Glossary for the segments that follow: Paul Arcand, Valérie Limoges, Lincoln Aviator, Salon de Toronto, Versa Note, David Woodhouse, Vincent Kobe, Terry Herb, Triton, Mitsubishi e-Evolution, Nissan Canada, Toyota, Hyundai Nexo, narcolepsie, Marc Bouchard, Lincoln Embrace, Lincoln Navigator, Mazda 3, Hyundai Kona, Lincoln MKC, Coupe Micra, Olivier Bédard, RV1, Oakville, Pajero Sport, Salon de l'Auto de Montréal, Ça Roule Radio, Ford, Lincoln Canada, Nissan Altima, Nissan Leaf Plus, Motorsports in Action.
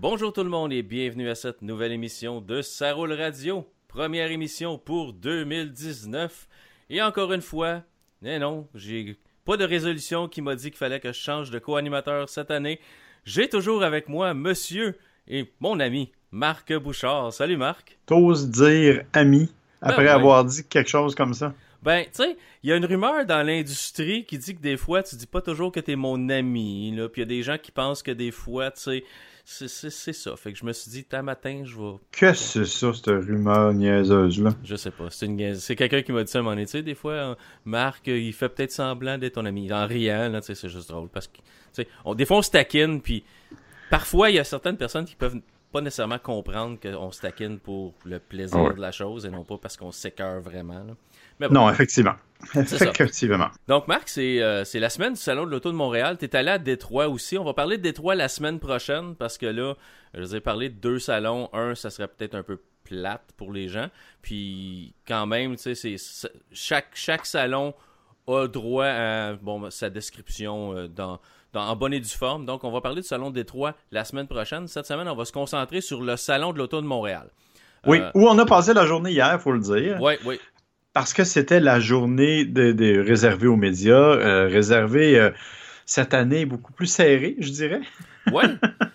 Bonjour tout le monde et bienvenue à cette nouvelle émission de Ça Roule Radio. Première émission pour 2019. Et encore une fois, mais non, j'ai pas de résolution qui m'a dit qu'il fallait que je change de co-animateur cette année. J'ai toujours avec moi monsieur et mon ami Marc Bouchard. Salut Marc. T'oses dire ami après avoir dit quelque chose comme ça? Ben, tu sais, il y a une rumeur dans l'industrie qui dit que des fois, tu dis pas toujours que t'es mon ami, là. Puis il y a des gens qui pensent que des fois, tu sais, c'est ça. Fait que je me suis dit, t'as matin, je vais... Que c'est ça, cette rumeur niaiseuse-là? Je sais pas, c'est une niaiseuse. C'est quelqu'un qui m'a dit ça, mais tu sais, des fois, Marc, il fait peut-être semblant d'être ton ami. En riant, là, tu sais, c'est juste drôle. Parce que, tu sais, des fois, on se taquine, puis parfois, il y a certaines personnes qui peuvent... pas nécessairement comprendre qu'on se taquine pour le plaisir de la chose et non pas parce qu'on s'écœure vraiment. Là. Mais bon, non, effectivement. Donc, Marc, c'est la semaine du Salon de l'Auto de Montréal. Tu es allé à Détroit aussi. On va parler de Détroit la semaine prochaine parce que là, je vous ai parlé de deux salons. Un, ça serait peut-être un peu plate pour les gens. Puis, quand même, tu sais, c'est chaque salon a droit à sa description en bonne et due forme. Donc, on va parler du Salon de Détroit la semaine prochaine. Cette semaine, on va se concentrer sur le Salon de l'Auto de Montréal. Oui, où on a passé la journée hier, il faut le dire. Oui, oui. Parce que c'était la journée de réservée aux médias, réservée cette année beaucoup plus serrée, je dirais. Oui,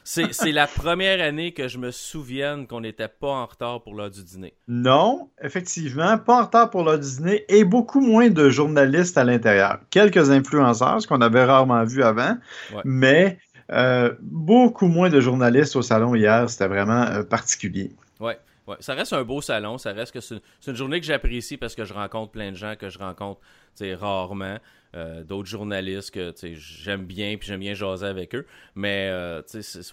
c'est la première année que je me souvienne qu'on n'était pas en retard pour l'heure du dîner. Non, effectivement, pas en retard pour l'heure du dîner et beaucoup moins de journalistes à l'intérieur. Quelques influenceurs, ce qu'on avait rarement vu avant, mais beaucoup moins de journalistes au salon hier. C'était vraiment particulier. Oui. Ouais, ça reste un beau salon, ça reste que c'est une journée que j'apprécie parce que je rencontre plein de gens que je rencontre rarement, d'autres journalistes que j'aime bien jaser avec eux, mais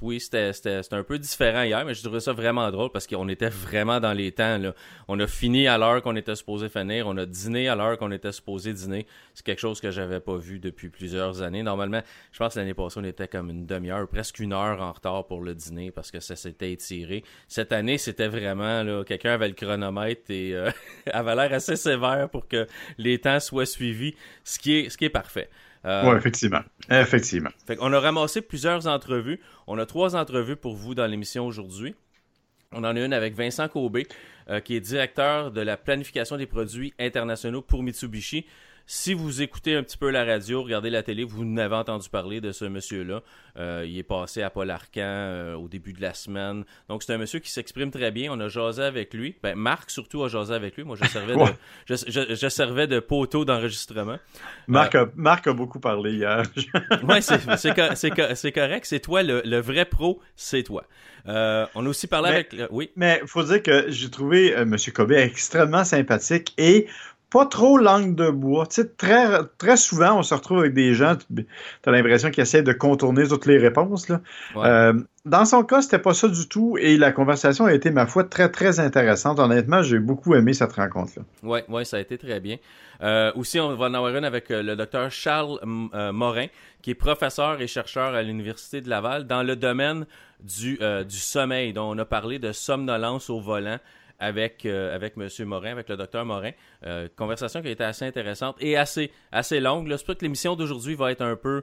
oui, c'était un peu différent hier, mais je trouvais ça vraiment drôle parce qu'on était vraiment dans les temps, là. On a fini à l'heure qu'on était supposé finir, on a dîné à l'heure qu'on était supposé dîner, c'est quelque chose que j'avais pas vu depuis plusieurs années. Normalement, je pense que l'année passée, on était comme une demi-heure, presque une heure en retard pour le dîner parce que ça s'était étiré. Cette année, c'était vraiment... Là, quelqu'un avait le chronomètre et avait l'air assez sévère pour que les temps soient suivis, ce qui est parfait. Oui, effectivement. Fait qu'on a ramassé plusieurs entrevues. On a 3 entrevues pour vous dans l'émission aujourd'hui. On en a une avec Vincent Kobe, qui est directeur de la planification des produits internationaux pour Mitsubishi. Si vous écoutez un petit peu la radio, regardez la télé, vous n'avez entendu parler de ce monsieur-là. Il est passé à Paul Arcand au début de la semaine. Donc, c'est un monsieur qui s'exprime très bien. On a jasé avec lui. Ben, Marc, surtout, a jasé avec lui. Moi, je servais de poteau d'enregistrement. Marc a beaucoup parlé hier. Oui, c'est correct. C'est toi, le vrai pro, c'est toi. On a aussi parlé avec... Oui. Mais il faut dire que j'ai trouvé M. Kobe extrêmement sympathique et... pas trop langue de bois. Tu sais, très, très souvent, on se retrouve avec des gens, t'as l'impression qu'ils essaient de contourner toutes les réponses, là. Ouais. Dans son cas, c'était pas ça du tout et la conversation a été, ma foi, très, très intéressante. Honnêtement, j'ai beaucoup aimé cette rencontre-là. Oui, ça a été très bien. Aussi, on va en avoir une avec le docteur Charles Morin, qui est professeur et chercheur à l'Université de Laval dans le domaine du sommeil, dont on a parlé de somnolence au volant. Avec M. Morin, avec le Dr Morin. Conversation qui a été assez intéressante et assez longue. Là, c'est pour ça que l'émission d'aujourd'hui va être un peu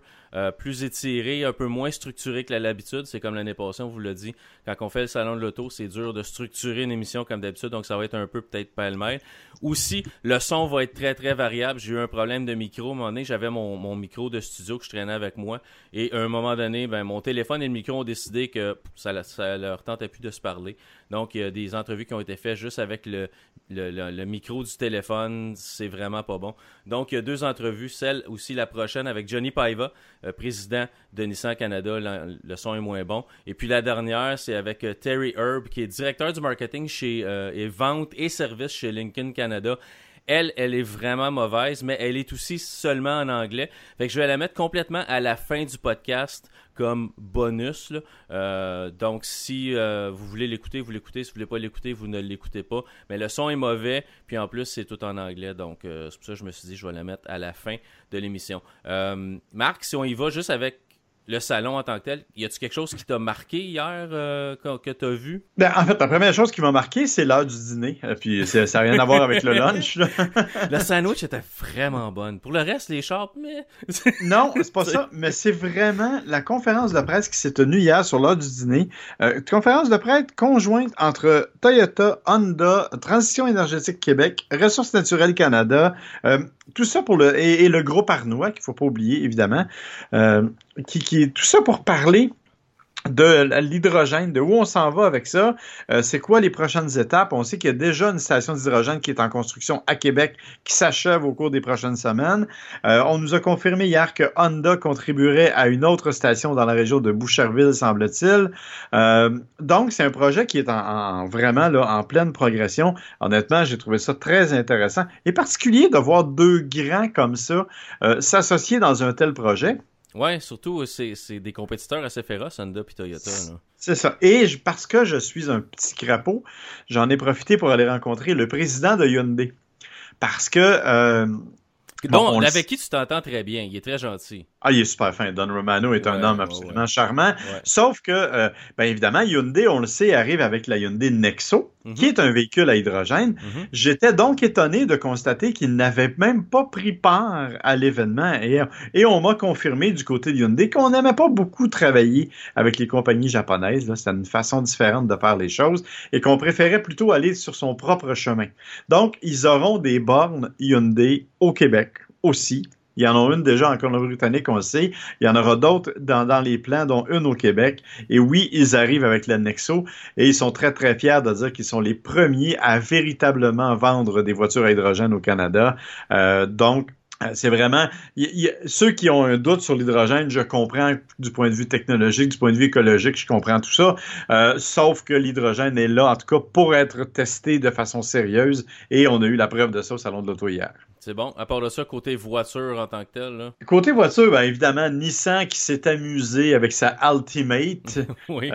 plus étirée, un peu moins structurée que l'habitude. C'est comme l'année passée, on vous l'a dit. Quand on fait le Salon de l'Auto, c'est dur de structurer une émission comme d'habitude, donc ça va être un peu peut-être pêle-mêle. Aussi, le son va être très, très variable. J'ai eu un problème de micro. À un moment donné, j'avais mon micro de studio que je traînais avec moi. Et à un moment donné, mon téléphone et le micro ont décidé que ça leur tentait plus de se parler. Donc, il y a des entrevues qui ont été faites juste avec le micro du téléphone. C'est vraiment pas bon. Donc, il y a 2 entrevues. Celle aussi, la prochaine, avec Johnny Paiva, président de Nissan Canada. Le son est moins bon. Et puis, la dernière, c'est avec Terry Herb, qui est directeur du marketing et vente et service chez Lincoln Canada. Elle est vraiment mauvaise, mais elle est aussi seulement en anglais. Fait que je vais la mettre complètement à la fin du podcast comme bonus. Là. Donc, si vous voulez l'écouter, vous l'écoutez. Si vous ne voulez pas l'écouter, vous ne l'écoutez pas. Mais le son est mauvais, puis en plus, c'est tout en anglais. Donc, c'est pour ça que je me suis dit, je vais la mettre à la fin de l'émission. Marc, si on y va juste avec le salon en tant que tel. Y a-t-il quelque chose qui t'a marqué hier que t'as vu? Ben, en fait, la première chose qui m'a marqué, c'est l'heure du dîner. Puis ça n'a rien à voir avec le lunch. Le sandwich était vraiment bonne. Pour le reste, les chars, mais... Non, c'est pas ça. Mais c'est vraiment la conférence de presse qui s'est tenue hier sur l'heure du dîner. Conférence de presse conjointe entre Toyota, Honda, Transition énergétique Québec, Ressources naturelles Canada, tout ça pour le... Et le groupe Arnois, qu'il ne faut pas oublier, évidemment. Qui tout ça pour parler de l'hydrogène, de où on s'en va avec ça, c'est quoi les prochaines étapes. On sait qu'il y a déjà une station d'hydrogène qui est en construction à Québec, qui s'achève au cours des prochaines semaines. On nous a confirmé hier que Honda contribuerait à une autre station dans la région de Boucherville, semble-t-il. Donc, c'est un projet qui est vraiment là, en pleine progression. Honnêtement, j'ai trouvé ça très intéressant et particulier de voir deux grands comme ça s'associer dans un tel projet. Oui, surtout, c'est des compétiteurs assez féroces, Honda et Toyota. Là. C'est ça. Et parce que je suis un petit crapaud, j'en ai profité pour aller rencontrer le président de Hyundai. Parce que... Donc, avec qui tu t'entends très bien. Il est très gentil. Ah, il est super fin. Don Romano est un homme absolument charmant. Ouais. Sauf que, bien évidemment, Hyundai, on le sait, arrive avec la Hyundai Nexo, qui est un véhicule à hydrogène. J'étais donc étonné de constater qu'il n'avait même pas pris part à l'événement. Et on m'a confirmé du côté de Hyundai qu'on n'aimait pas beaucoup travailler avec les compagnies japonaises. Là, c'était une façon différente de faire les choses et qu'on préférait plutôt aller sur son propre chemin. Donc, ils auront des bornes Hyundai au Québec aussi. Il y en a une déjà en Colombie-Britannique, on le sait. Il y en aura d'autres dans les plans, dont une au Québec. Et oui, ils arrivent avec la Nexo et ils sont très, très fiers de dire qu'ils sont les premiers à véritablement vendre des voitures à hydrogène au Canada. Donc, c'est vraiment... ceux qui ont un doute sur l'hydrogène, je comprends du point de vue technologique, du point de vue écologique, je comprends tout ça. Sauf que l'hydrogène est là, en tout cas, pour être testé de façon sérieuse. Et on a eu la preuve de ça au Salon de l'Auto hier. C'est bon. À part de ça, côté voiture en tant que telle, là. Côté voiture, bien évidemment, Nissan qui s'est amusé avec sa Ultimate. Oui.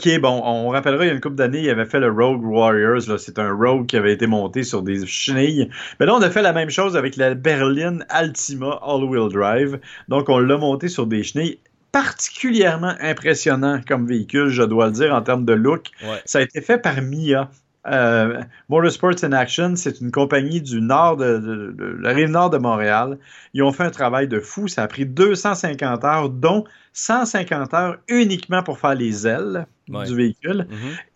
Qui est, bon, on rappellera, il y a une couple d'années, il avait fait le Rogue Warriors. Là. C'est un Rogue qui avait été monté sur des chenilles. Mais là, on a fait la même chose avec la berline Altima All-Wheel Drive. Donc, on l'a monté sur des chenilles. Particulièrement impressionnant comme véhicule, je dois le dire, en termes de look. Ouais. Ça a été fait par Mia. Motorsports in Action, c'est une compagnie du nord de la rive nord de Montréal. Ils ont fait un travail de fou. Ça a pris 250 heures, dont 150 heures uniquement pour faire les ailes du véhicule.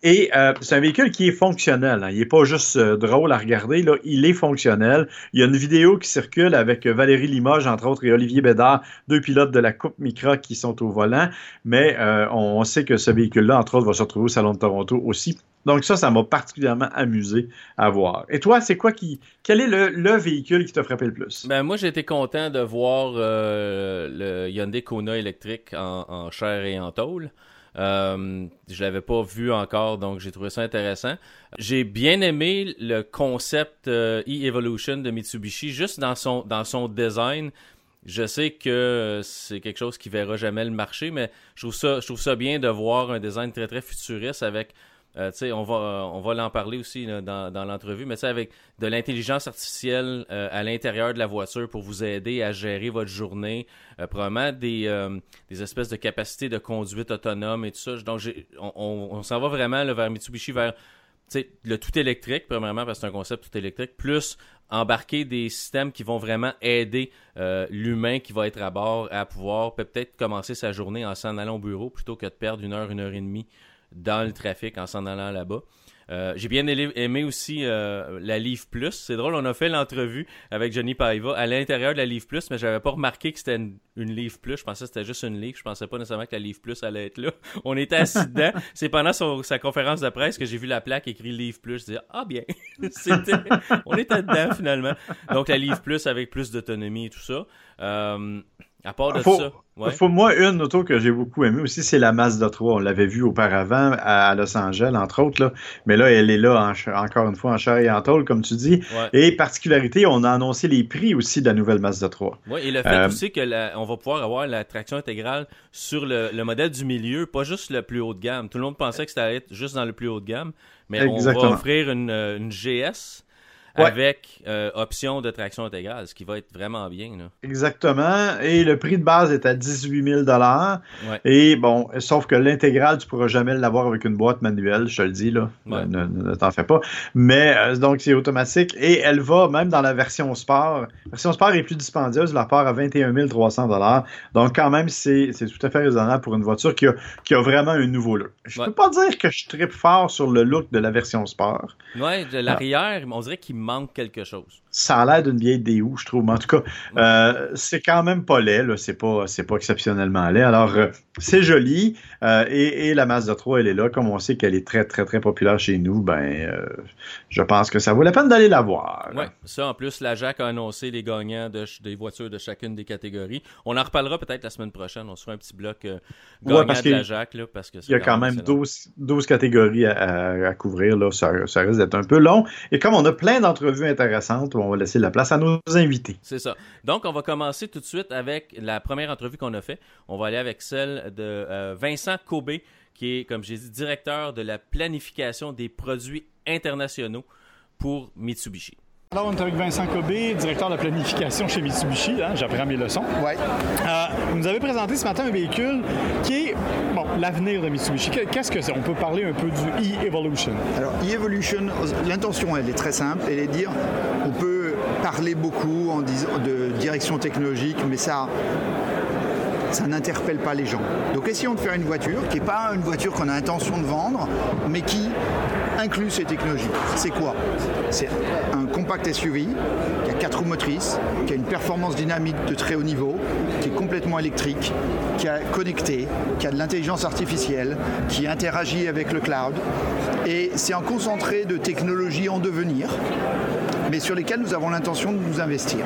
Et c'est un véhicule qui est fonctionnel. Hein. Il n'est pas juste drôle à regarder. Là. Il est fonctionnel. Il y a une vidéo qui circule avec Valérie Limoges, entre autres, et Olivier Bédard, deux pilotes de la Coupe Micra qui sont au volant. Mais on sait que ce véhicule-là, entre autres, va se retrouver au Salon de Toronto aussi. Donc ça m'a particulièrement amusé à voir. Et toi, c'est quoi quel est le véhicule qui t'a frappé le plus? Ben moi, j'ai été content de voir le Hyundai Kona électrique en chair et en tôle. Je l'avais pas vu encore, donc j'ai trouvé ça intéressant. J'ai bien aimé le concept e-Evolution de Mitsubishi, juste dans son design. Je sais que c'est quelque chose qui verra jamais le marché, mais je trouve ça bien de voir un design très très futuriste avec... on va l'en parler aussi là, dans l'entrevue, mais avec de l'intelligence artificielle à l'intérieur de la voiture pour vous aider à gérer votre journée, probablement des espèces de capacités de conduite autonome et tout ça. Donc, on s'en va vraiment là, vers Mitsubishi, vers le tout électrique, premièrement, parce que c'est un concept tout électrique, plus embarquer des systèmes qui vont vraiment aider l'humain qui va être à bord à pouvoir peut-être commencer sa journée en s'en allant au bureau plutôt que de perdre une heure et demie dans le trafic en s'en allant là-bas. J'ai bien aimé aussi la Leaf Plus. C'est drôle, on a fait l'entrevue avec Johnny Paiva à l'intérieur de la Leaf Plus, mais j'avais pas remarqué que c'était une Leaf Plus. Je pensais que c'était juste une Leaf. Je pensais pas nécessairement que la Leaf Plus allait être là. On était assis dedans. C'est pendant sa conférence de presse que j'ai vu la plaque écrit Leaf Plus. Je disais, ah bien, on était dedans finalement. Donc la Leaf Plus avec plus d'autonomie et tout ça. À part de ça. Ouais. Moi, une auto que j'ai beaucoup aimée aussi, c'est la Mazda 3. On l'avait vue auparavant à Los Angeles, entre autres. Là. Mais là, elle est là, encore une fois, en chair et en tôle, comme tu dis. Ouais. Et particularité, on a annoncé les prix aussi de la nouvelle Mazda 3. Oui, et le fait aussi qu'on va pouvoir avoir la traction intégrale sur le modèle du milieu, pas juste le plus haut de gamme. Tout le monde pensait que c'était juste dans le plus haut de gamme, mais exactement. On va offrir une GS avec option de traction intégrale, ce qui va être vraiment bien. Là. Exactement. Et le prix de base est à 18 000 $. Ouais. Et bon, sauf que l'intégrale, tu ne pourras jamais l'avoir avec une boîte manuelle, je te le dis, là. Ouais. Ne t'en fais pas. Mais donc, c'est automatique. Et elle va, même dans la version sport, est plus dispendieuse, la part à 21 300 $. Donc, quand même, c'est tout à fait raisonnable pour une voiture qui a vraiment un nouveau look. Je ne peux pas dire que je trippe fort sur le look de la version sport. Oui, de l'arrière, on dirait qu'il manque quelque chose. Ça a l'air d'une vieille D.O., je trouve. Mais en tout cas, c'est quand même pas laid. Là. C'est pas exceptionnellement laid. Alors, c'est joli. Et la Mazda 3, elle est là. Comme on sait qu'elle est très, très, très populaire chez nous, je pense que ça vaut la peine d'aller la voir. Oui, ça, en plus, la JAC a annoncé les gagnants des voitures de chacune des catégories. On en reparlera peut-être la semaine prochaine. On se fera un petit bloc gagnant de la JAC. Là, parce que il y a quand même 12 catégories à couvrir. Là. Ça risque d'être un peu long. Et comme on a plein d'entrevues intéressantes, on va laisser la place à nos invités. C'est ça. Donc, on va commencer tout de suite avec la première entrevue qu'on a faite. On va aller avec celle de Vincent Kobe, qui est, comme j'ai dit, directeur de la planification des produits internationaux pour Mitsubishi. Alors, on est avec Vincent Kobe, directeur de planification chez Mitsubishi. Hein, j'apprends mes leçons. Oui. Vous nous avez présenté ce matin un véhicule qui est l'avenir de Mitsubishi. Qu'est-ce que c'est? On peut parler un peu du e-Evolution. Alors, e-Evolution, l'intention, elle est très simple. Elle est de dire, on peut parler beaucoup en disant de direction technologique, mais ça n'interpelle pas les gens. Donc, essayons de faire une voiture qui n'est pas une voiture qu'on a intention de vendre, mais qui inclut ces technologies. C'est quoi? C'est un compact SUV qui a 4 roues motrices, qui a une performance dynamique de très haut niveau, qui est complètement électrique, qui est connecté, qui a de l'intelligence artificielle, qui interagit avec le cloud. Et c'est un concentré de technologies en devenir, mais sur lesquelles nous avons l'intention de nous investir.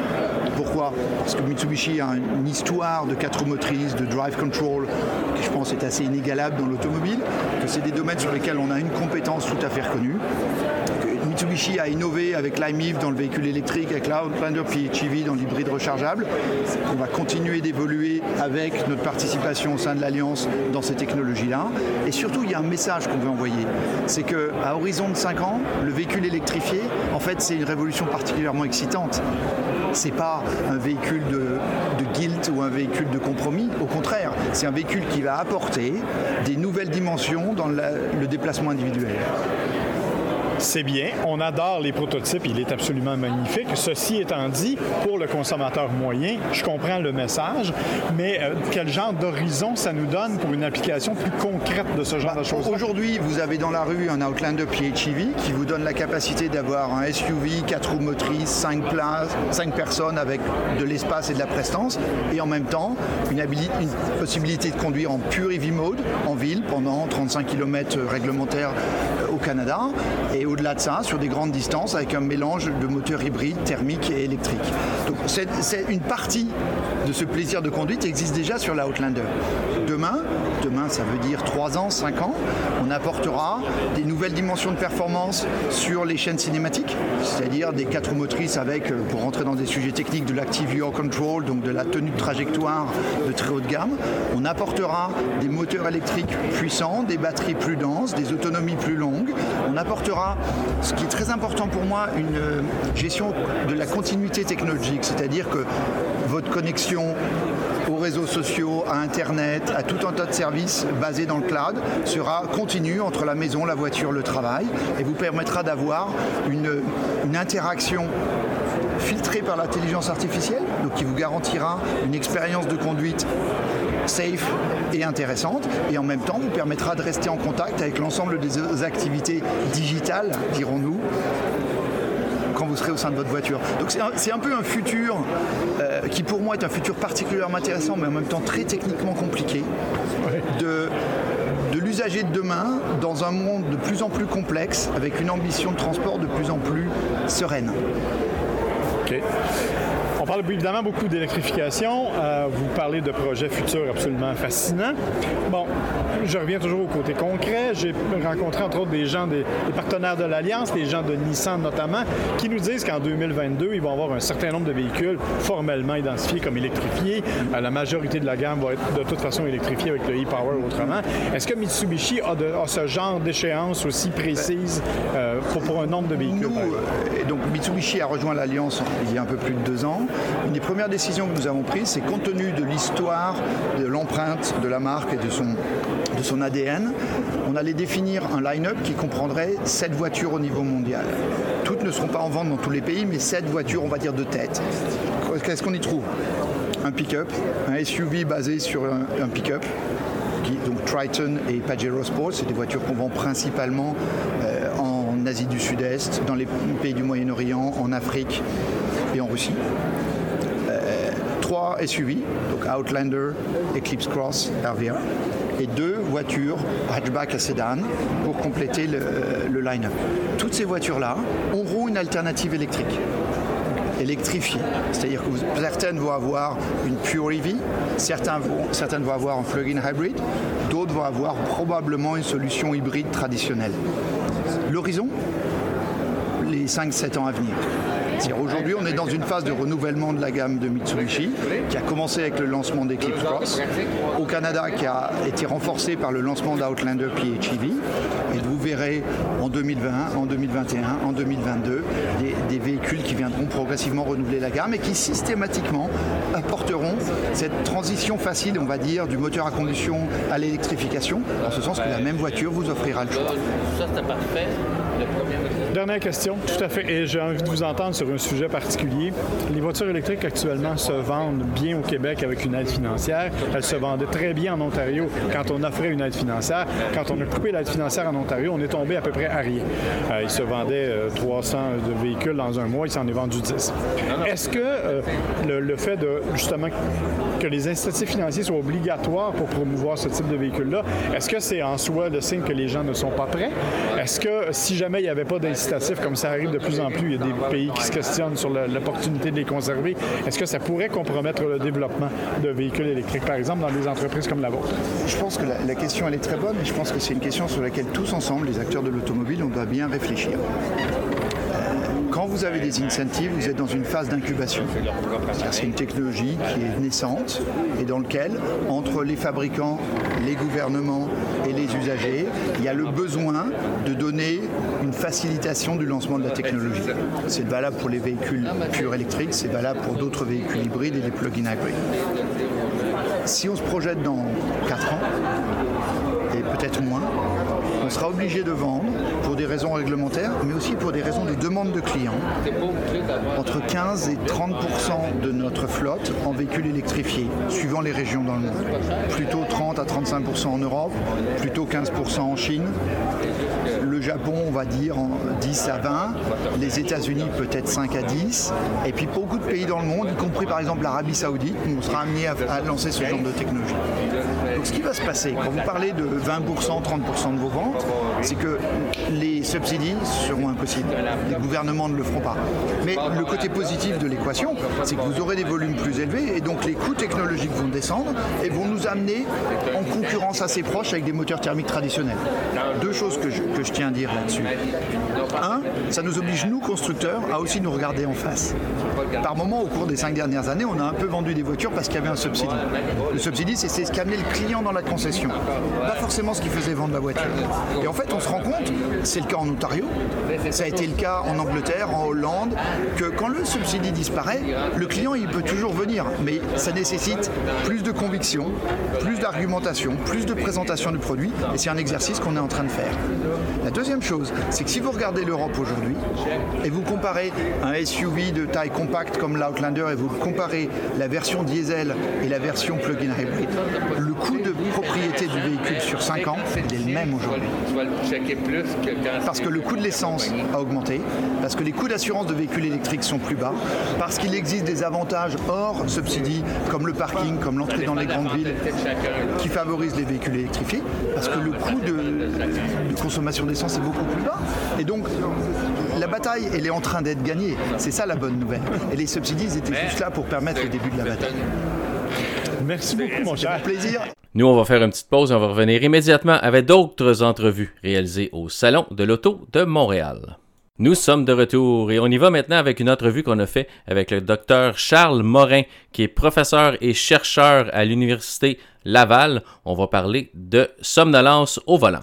Pourquoi? Parce que Mitsubishi a une histoire de 4 roues motrices, de drive control, qui je pense est assez inégalable dans l'automobile, que c'est des domaines sur lesquels on a une compétence tout à fait reconnue. Mitsubishi a innové avec l'IMEV dans le véhicule électrique, avec l'Outlander PHEV dans l'hybride rechargeable. On va continuer d'évoluer avec notre participation au sein de l'Alliance dans ces technologies-là. Et surtout, il y a un message qu'on veut envoyer. C'est qu'à horizon de 5 ans, le véhicule électrifié, en fait, c'est une révolution particulièrement excitante. C'est pas un véhicule de guilt ou un véhicule de compromis. Au contraire, c'est un véhicule qui va apporter des nouvelles dimensions dans le déplacement individuel. C'est bien, on adore les prototypes, il est absolument magnifique. Ceci étant dit, pour le consommateur moyen, je comprends le message, mais quel genre d'horizon ça nous donne pour une application plus concrète de ce genre de choses-là? Aujourd'hui, vous avez dans la rue un Outlander PHEV qui vous donne la capacité d'avoir un SUV, 4 roues motrices, 5 places, 5 personnes avec de l'espace et de la prestance, et en même temps, une possibilité de conduire en pure EV mode, en ville, pendant 35 km réglementaires au Canada, et au-delà de ça, sur des grandes distances, avec un mélange de moteurs hybrides, thermiques et électriques. Donc, c'est une partie de ce plaisir de conduite existe déjà sur la Outlander. Demain, ça veut dire 3 ans, 5 ans, on apportera des nouvelles dimensions de performance sur les chaînes cinématiques, c'est-à-dire des 4 roues motrices avec, pour rentrer dans des sujets techniques, de l'active yaw control, donc de la tenue de trajectoire de très haut de gamme. On apportera des moteurs électriques puissants, des batteries plus denses, des autonomies plus longues. On apportera, ce qui est très important pour moi, une gestion de la continuité technologique, c'est-à-dire que votre connexion aux réseaux sociaux, à Internet, à tout un tas de services basés dans le cloud sera continue entre la maison, la voiture, le travail et vous permettra d'avoir une interaction filtrée par l'intelligence artificielle, donc qui vous garantira une expérience de conduite safe et intéressante et en même temps vous permettra de rester en contact avec l'ensemble des activités digitales, dirons-nous, quand vous serez au sein de votre voiture. Donc c'est un peu un futur qui pour moi est un futur particulièrement intéressant mais en même temps très techniquement compliqué de l'usager de demain dans un monde de plus en plus complexe avec une ambition de transport de plus en plus sereine. OK. On parle évidemment beaucoup d'électrification. Vous parlez de projets futurs absolument fascinants. Bon, je reviens toujours au côté concret. J'ai rencontré entre autres des gens, des partenaires de l'Alliance, des gens de Nissan notamment, qui nous disent qu'en 2022, ils vont avoir un certain nombre de véhicules formellement identifiés comme électrifiés. La majorité de la gamme va être de toute façon électrifiée avec le e-Power autrement. Est-ce que Mitsubishi a ce genre d'échéance aussi précise pour un nombre de véhicules? Donc Mitsubishi a rejoint l'Alliance il y a un peu plus de 2 ans. Une des premières décisions que nous avons prises, c'est compte tenu de l'histoire, de l'empreinte de la marque et de son ADN, on allait définir un line-up qui comprendrait 7 voitures au niveau mondial. Toutes ne seront pas en vente dans tous les pays, mais 7 voitures, on va dire, de tête. Qu'est-ce qu'on y trouve? Un pick-up, un SUV basé sur un pick-up, donc Triton et Pajero Sport, c'est des voitures qu'on vend principalement en Asie du Sud-Est, dans les pays du Moyen-Orient, en Afrique et en Russie. 3 SUV, donc Outlander, Eclipse Cross, RV1, et 2 voitures hatchback à sédan pour compléter le line-up. Toutes ces voitures-là auront une alternative électrifiée. C'est-à-dire que certaines vont avoir une pure EV, certaines vont avoir un plug-in hybrid, d'autres vont avoir probablement une solution hybride traditionnelle. L'horizon, les 5-7 ans à venir. C'est-à-dire aujourd'hui, on est dans une phase de renouvellement de la gamme de Mitsubishi qui a commencé avec le lancement d'Eclipse Cross, au Canada qui a été renforcé par le lancement d'Outlander PHEV. Et vous verrez en 2020, en 2021, en 2022 des véhicules qui viendront progressivement renouveler la gamme et qui systématiquement apporteront cette transition facile, on va dire, du moteur à combustion à l'électrification, en ce sens que la même voiture vous offrira le choix. Ça, c'est parfait. Dernière question, tout à fait, et j'ai envie de vous entendre sur un sujet particulier. Les voitures électriques actuellement se vendent bien au Québec avec une aide financière. Elles se vendaient très bien en Ontario quand on offrait une aide financière. Quand on a coupé l'aide financière en Ontario, on est tombé à peu près à rien. Il se vendait 300 de véhicules dans un mois, il s'en est vendu 10. Est-ce que le fait de, justement, que les incitatifs financiers soient obligatoires pour promouvoir ce type de véhicule-là, est-ce que c'est en soi le signe que les gens ne sont pas prêts? Est-ce que si jamais il n'y avait pas d'incitatifs, comme ça arrive de plus en plus, il y a des pays qui se questionnent sur l'opportunité de les conserver, est-ce que ça pourrait compromettre le développement de véhicules électriques, par exemple, dans des entreprises comme la vôtre? Je pense que la question, elle est très bonne, et je pense que c'est une question sur laquelle tous ensemble, les acteurs de l'automobile, on doit bien réfléchir. Quand vous avez des incentives, vous êtes dans une phase d'incubation. C'est-à-dire, c'est une technologie qui est naissante et dans laquelle, entre les fabricants, les gouvernements et les usagers, il y a le besoin de donner une facilitation du lancement de la technologie. C'est valable pour les véhicules purs électriques, c'est valable pour d'autres véhicules hybrides et les plug-in hybrides. Si on se projette dans 4 ans, et peut-être moins, on sera obligé de vendre, pour des raisons réglementaires, mais aussi pour des raisons de demande de clients, entre 15 et 30% de notre flotte en véhicules électrifiés, suivant les régions dans le monde. Plutôt 30 à 35% en Europe, plutôt 15% en Chine. Le Japon, on va dire, en 10 à 20. Les États-Unis, peut-être 5 à 10. Et puis beaucoup de pays dans le monde, y compris par exemple l'Arabie Saoudite, où on sera amené à lancer ce genre de technologie. Donc ce qui va se passer, quand vous parlez de 20%, 30% de vos ventes, c'est que les subsidies seront impossibles. Les gouvernements ne le feront pas. Mais le côté positif de l'équation, c'est que vous aurez des volumes plus élevés et donc les coûts technologiques vont descendre et vont nous amener en concurrence assez proche avec des moteurs thermiques traditionnels. 2 choses que je tiens à dire là-dessus. 1, ça nous oblige, nous, constructeurs, à aussi nous regarder en face. Par moment, au cours des 5 dernières années, on a un peu vendu des voitures parce qu'il y avait un subside. Le subside, c'est ce qui amenait le client dans la concession. Pas forcément ce qui faisait vendre la voiture. Et en fait, on se rend compte, c'est le cas en Ontario, ça a été le cas en Angleterre, en Hollande, que quand le subside disparaît, le client, il peut toujours venir. Mais ça nécessite plus de conviction, plus d'argumentation, plus de présentation du produit. Et c'est un exercice qu'on est en train de faire. La deuxième chose, c'est que si vous regardez l'Europe aujourd'hui et vous comparez un SUV de taille compacte comme l'Outlander et vous comparez la version diesel et la version plug-in hybrid, le coût de propriété du véhicule sur 5 ans est le même aujourd'hui. Parce que le coût de l'essence a augmenté, parce que les coûts d'assurance de véhicules électriques sont plus bas, parce qu'il existe des avantages hors subsidies comme le parking, comme l'entrée dans les grandes villes qui favorisent les véhicules électrifiés, parce que le coût une consommation d'essence est beaucoup plus bas. Et donc, la bataille, elle est en train d'être gagnée. C'est ça la bonne nouvelle. Et les subsidies étaient juste là pour permettre le début de la bataille. Merci beaucoup, mon cher. Plaisir. Nous, on va faire une petite pause et on va revenir immédiatement avec d'autres entrevues réalisées au Salon de l'Auto de Montréal. Nous sommes de retour et on y va maintenant avec une entrevue qu'on a faite avec le docteur Charles Morin, qui est professeur et chercheur à l'Université Laval. On va parler de somnolence au volant.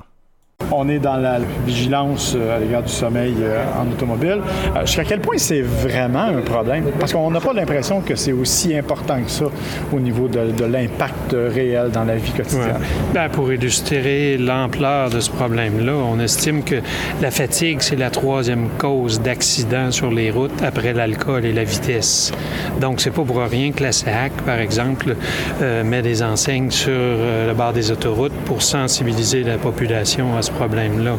On est dans la vigilance à l'égard du sommeil en automobile. Jusqu'à quel point c'est vraiment un problème? Parce qu'on n'a pas l'impression que c'est aussi important que ça au niveau de l'impact réel dans la vie quotidienne. Ouais. Ben, pour illustrer l'ampleur de ce problème-là, on estime que la fatigue, c'est la troisième cause d'accident sur les routes après l'alcool et la vitesse. Donc, c'est pas pour rien que la SAC, par exemple, met des enseignes sur le bord des autoroutes pour sensibiliser la population à ce problème-là.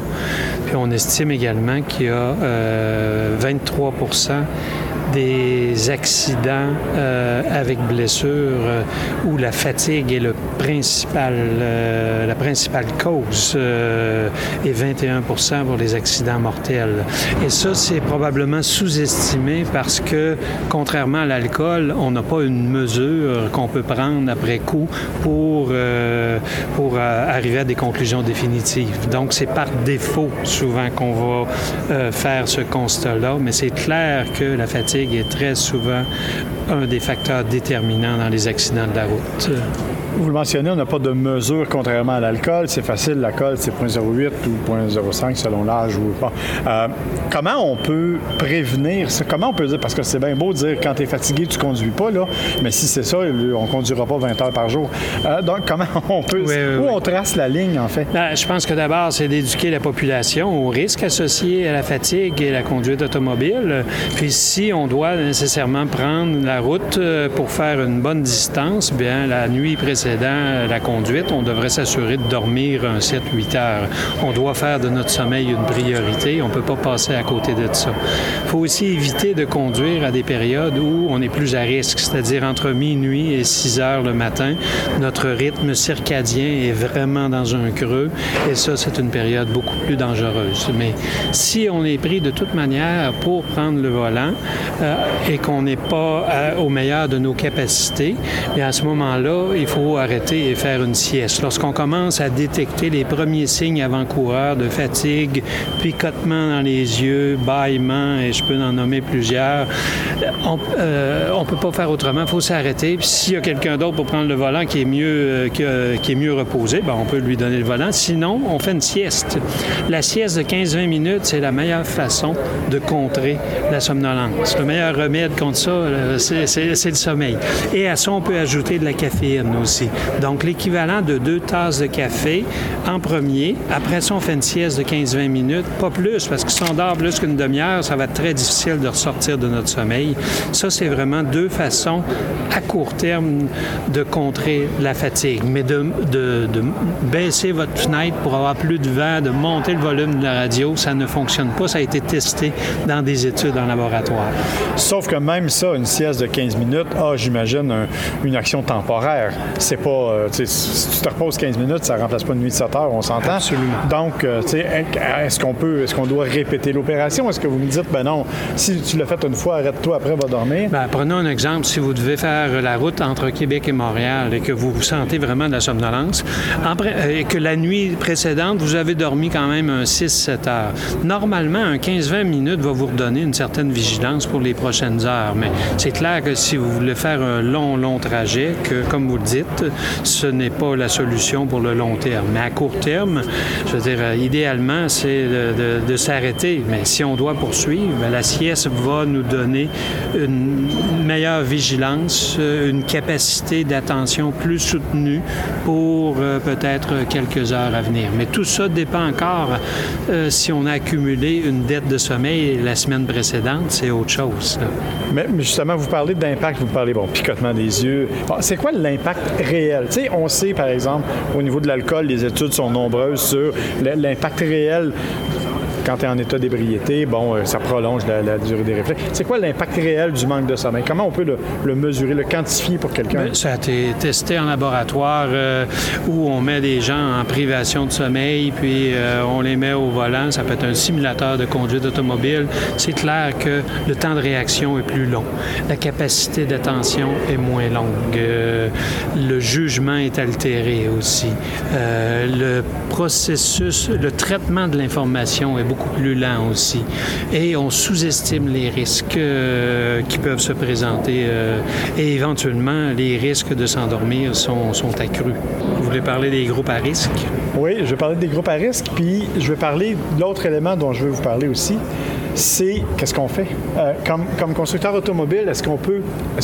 Puis on estime également qu'il y a 23% des accidents avec blessure où la fatigue est la principale cause et 21% pour les accidents mortels. Et ça, c'est probablement sous-estimé parce que, contrairement à l'alcool, on n'a pas une mesure qu'on peut prendre après coup pour arriver à des conclusions définitives. Donc, c'est par défaut, souvent, qu'on va faire ce constat-là. Mais c'est clair que la fatigue est très souvent un des facteurs déterminants dans les accidents de la route. Vous le mentionnez, on n'a pas de mesure contrairement à l'alcool. C'est facile, l'alcool, c'est 0,08 ou 0,05 selon l'âge ou pas. Comment on peut prévenir ça? Comment on peut dire? Parce que c'est bien beau de dire quand tu es fatigué, tu ne conduis pas, là. Mais si c'est ça, on ne conduira pas 20 heures par jour. Donc, comment on peut... Oui. On trace la ligne, en fait? Là, je pense que d'abord, c'est d'éduquer la population aux risques associés à la fatigue et à la conduite automobile. Puis si on doit nécessairement prendre la route pour faire une bonne distance, bien, la nuit précédente, la conduite, on devrait s'assurer de dormir 7-8 heures. On doit faire de notre sommeil une priorité. On ne peut pas passer à côté de ça. Il faut aussi éviter de conduire à des périodes où on est plus à risque, c'est-à-dire entre minuit et 6 heures le matin. Notre rythme circadien est vraiment dans un creux et ça, c'est une période beaucoup plus dangereuse. Mais si on est pris de toute manière pour prendre le volant et qu'on n'est pas au meilleur de nos capacités, bien à ce moment-là, il faut arrêter et faire une sieste. Lorsqu'on commence à détecter les premiers signes avant-coureurs de fatigue, picotement dans les yeux, bâillement, et je peux en nommer plusieurs, on peut pas faire autrement. Il faut s'arrêter. Puis s'il y a quelqu'un d'autre pour prendre le volant qui est mieux reposé, ben on peut lui donner le volant. Sinon, on fait une sieste. La sieste de 15-20 minutes, c'est la meilleure façon de contrer la somnolence. Le meilleur remède contre ça, c'est le sommeil. Et à ça, on peut ajouter de la caféine aussi. Donc, l'équivalent de 2 tasses de café en premier. Après ça, on fait une sieste de 15-20 minutes. Pas plus, parce que si on dort plus qu'une demi-heure, ça va être très difficile de ressortir de notre sommeil. Ça, c'est vraiment 2 façons à court terme de contrer la fatigue. Mais de baisser votre fenêtre pour avoir plus de vent, de monter le volume de la radio, ça ne fonctionne pas. Ça a été testé dans des études en laboratoire. Sauf que même ça, une sieste de 15 minutes, j'imagine une action temporaire. C'est pas... si tu te reposes 15 minutes, ça ne remplace pas une nuit de 7 heures, on s'entend. Absolument. Donc, est-ce qu'on doit répéter l'opération? Est-ce que vous me dites, ben non, si tu l'as fait une fois, arrête-toi, après, va dormir? Ben, prenons un exemple. Si vous devez faire la route entre Québec et Montréal et que vous vous sentez vraiment de la somnolence, et que la nuit précédente, vous avez dormi quand même un 6-7 heures. Normalement, un 15-20 minutes va vous redonner une certaine vigilance pour les prochaines heures. Mais c'est clair que si vous voulez faire un long trajet, que, comme vous le dites, ce n'est pas la solution pour le long terme. Mais à court terme, je veux dire, idéalement, c'est de s'arrêter. Mais si on doit poursuivre, la sieste va nous donner une meilleure vigilance, une capacité d'attention plus soutenue pour peut-être quelques heures à venir. Mais tout ça dépend encore si on a accumulé une dette de sommeil la semaine précédente, c'est autre chose. Mais justement, vous parlez d'impact, vous parlez, picotement des yeux. C'est quoi l'impact réel? Tu sais, on sait, par exemple, au niveau de l'alcool, les études sont nombreuses sur l'impact réel Quand tu es en état d'ébriété, bon, ça prolonge la durée des réflexes. C'est quoi l'impact réel du manque de sommeil? Comment on peut le mesurer, le quantifier pour quelqu'un? Bien, ça a été testé en laboratoire où on met des gens en privation de sommeil, puis on les met au volant. Ça peut être un simulateur de conduite automobile. C'est clair que le temps de réaction est plus long. La capacité d'attention est moins longue. Le jugement est altéré aussi. Le processus, le traitement de l'information est beaucoup plus lent aussi. Et on sous-estime les risques qui peuvent se présenter. Et éventuellement, les risques de s'endormir sont accrus. Vous voulez parler des groupes à risque? Oui, je vais parler des groupes à risque. Puis je vais parler de l'autre élément dont je veux vous parler aussi. C'est qu'est-ce qu'on fait? Comme constructeur automobile, est-ce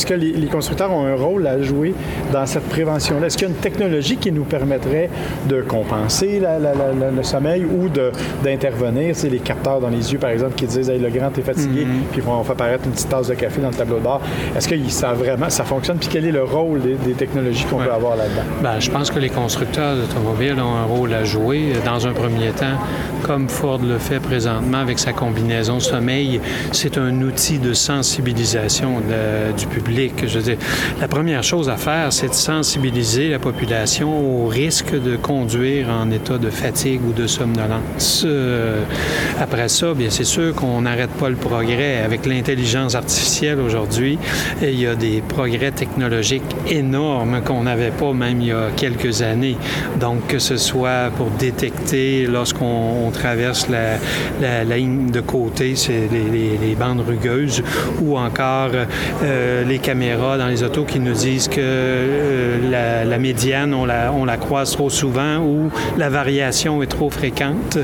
que les constructeurs ont un rôle à jouer dans cette prévention-là? Est-ce qu'il y a une technologie qui nous permettrait de compenser le sommeil ou d'intervenir? C'est les capteurs dans les yeux, par exemple, qui disent hey, « le grand, t'es fatigué mm-hmm. », puis on fait apparaître une petite tasse de café dans le tableau de bord. Est-ce que ça fonctionne? Puis quel est le rôle des technologies qu'on peut avoir là-dedans? Bien, je pense que les constructeurs d'automobiles ont un rôle à jouer dans un premier temps, comme Ford le fait présentement avec sa combinaison sommeil, c'est un outil de sensibilisation du public. Je veux dire, la première chose à faire, c'est de sensibiliser la population au risque de conduire en état de fatigue ou de somnolence. Après ça, bien, c'est sûr qu'on n'arrête pas le progrès. Avec l'intelligence artificielle aujourd'hui, il y a des progrès technologiques énormes qu'on n'avait pas même il y a quelques années. Donc, que ce soit pour détecter lorsqu'on traverse la ligne de côté, c'est les bandes rugueuses ou encore les caméras dans les autos qui nous disent que la médiane, on la croise trop souvent ou la variation est trop fréquente.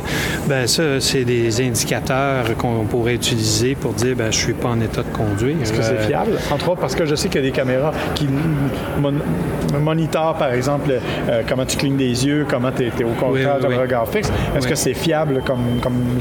Bien, ça, c'est des indicateurs qu'on pourrait utiliser pour dire bien, je ne suis pas en état de conduire. Est-ce que c'est fiable? Entre autres, parce que je sais qu'il y a des caméras qui monitorent, par exemple, comment tu clignes des yeux, comment tu es au contraire d'un regard fixe. Est-ce que c'est fiable comme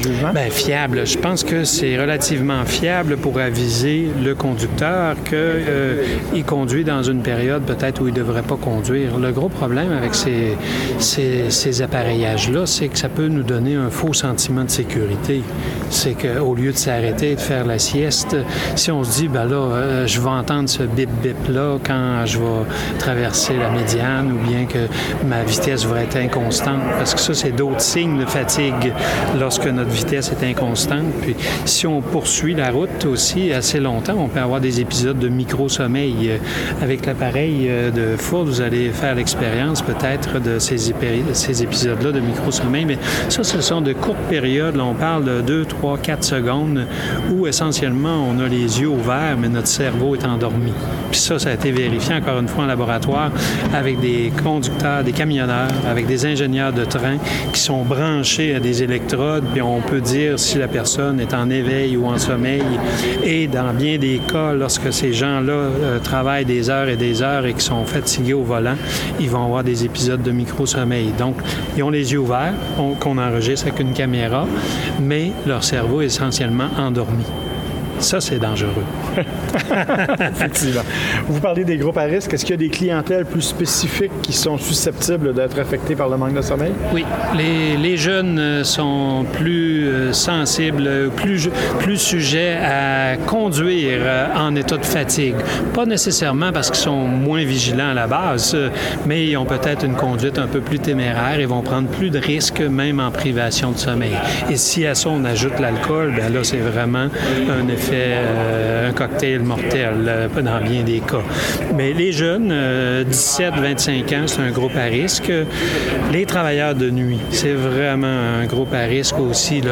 jugement? Bien, fiable. Je pense que c'est relativement fiable pour aviser le conducteur qu'il conduit dans une période peut-être où il ne devrait pas conduire. Le gros problème avec ces appareillages-là, c'est que ça peut nous donner un faux sentiment de sécurité. C'est qu'au lieu de s'arrêter et de faire la sieste, si on se dit, ben là, je vais entendre ce bip-bip-là quand je vais traverser la médiane ou bien que ma vitesse va être inconstante, parce que ça, c'est d'autres signes de fatigue lorsque notre vitesse est inconstante. Puis si on poursuit la route aussi assez longtemps, on peut avoir des épisodes de micro-sommeil. Avec l'appareil de Ford, vous allez faire l'expérience peut-être de ces épisodes-là de micro-sommeil, mais ça, ce sont de courtes périodes. Là, on parle de 2, 3, 4 secondes où essentiellement, on a les yeux ouverts, mais notre cerveau est endormi. Puis ça a été vérifié encore une fois en laboratoire avec des conducteurs, des camionneurs, avec des ingénieurs de train qui sont branchés à des électrodes, puis on peut dire si la personne est en éveil ou en sommeil. Et dans bien des cas, lorsque ces gens-là travaillent des heures et qu'ils sont fatigués au volant, ils vont avoir des épisodes de micro-sommeil. Donc, ils ont les yeux ouverts, qu'on enregistre avec une caméra, mais leur cerveau est essentiellement endormi. Ça, c'est dangereux. Effectivement. Vous parlez des groupes à risque. Est-ce qu'il y a des clientèles plus spécifiques qui sont susceptibles d'être affectées par le manque de sommeil? Oui. Les jeunes sont plus sensibles, plus sujets à conduire en état de fatigue. Pas nécessairement parce qu'ils sont moins vigilants à la base, mais ils ont peut-être une conduite un peu plus téméraire et vont prendre plus de risques, même en privation de sommeil. Et si à ça, on ajoute l'alcool, bien là, c'est vraiment un effet un cocktail mortel dans bien des cas. Mais les jeunes, 17-25 ans, c'est un groupe à risque. Les travailleurs de nuit, c'est vraiment un groupe à risque aussi. Là.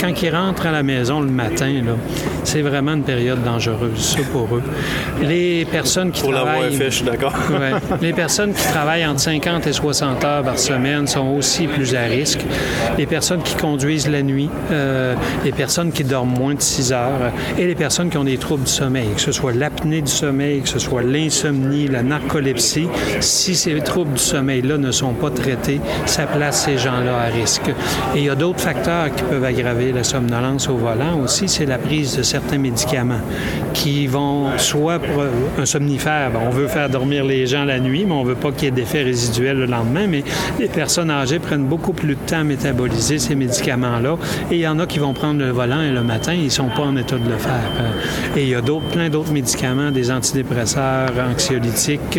Quand ils rentrent à la maison le matin, là, c'est vraiment une période dangereuse, ça, pour eux. Les personnes qui travaillent... Pour la je suis d'accord. Ouais, les personnes qui travaillent entre 50 et 60 heures par semaine sont aussi plus à risque. Les personnes qui conduisent la nuit, les personnes qui dorment moins de 6 heures, et les personnes qui ont des troubles du sommeil, que ce soit l'apnée du sommeil, que ce soit l'insomnie, la narcolepsie. Si ces troubles du sommeil-là ne sont pas traités, ça place ces gens-là à risque. Et il y a d'autres facteurs qui peuvent aggraver la somnolence au volant aussi, c'est la prise de certains médicaments qui vont soit pour un somnifère, on veut faire dormir les gens la nuit, mais on ne veut pas qu'il y ait d'effets résiduels le lendemain, mais les personnes âgées prennent beaucoup plus de temps à métaboliser ces médicaments-là, et il y en a qui vont prendre le volant et le matin, ils ne sont pas en état de le faire. Et il y a plein d'autres médicaments, des antidépresseurs, anxiolytiques,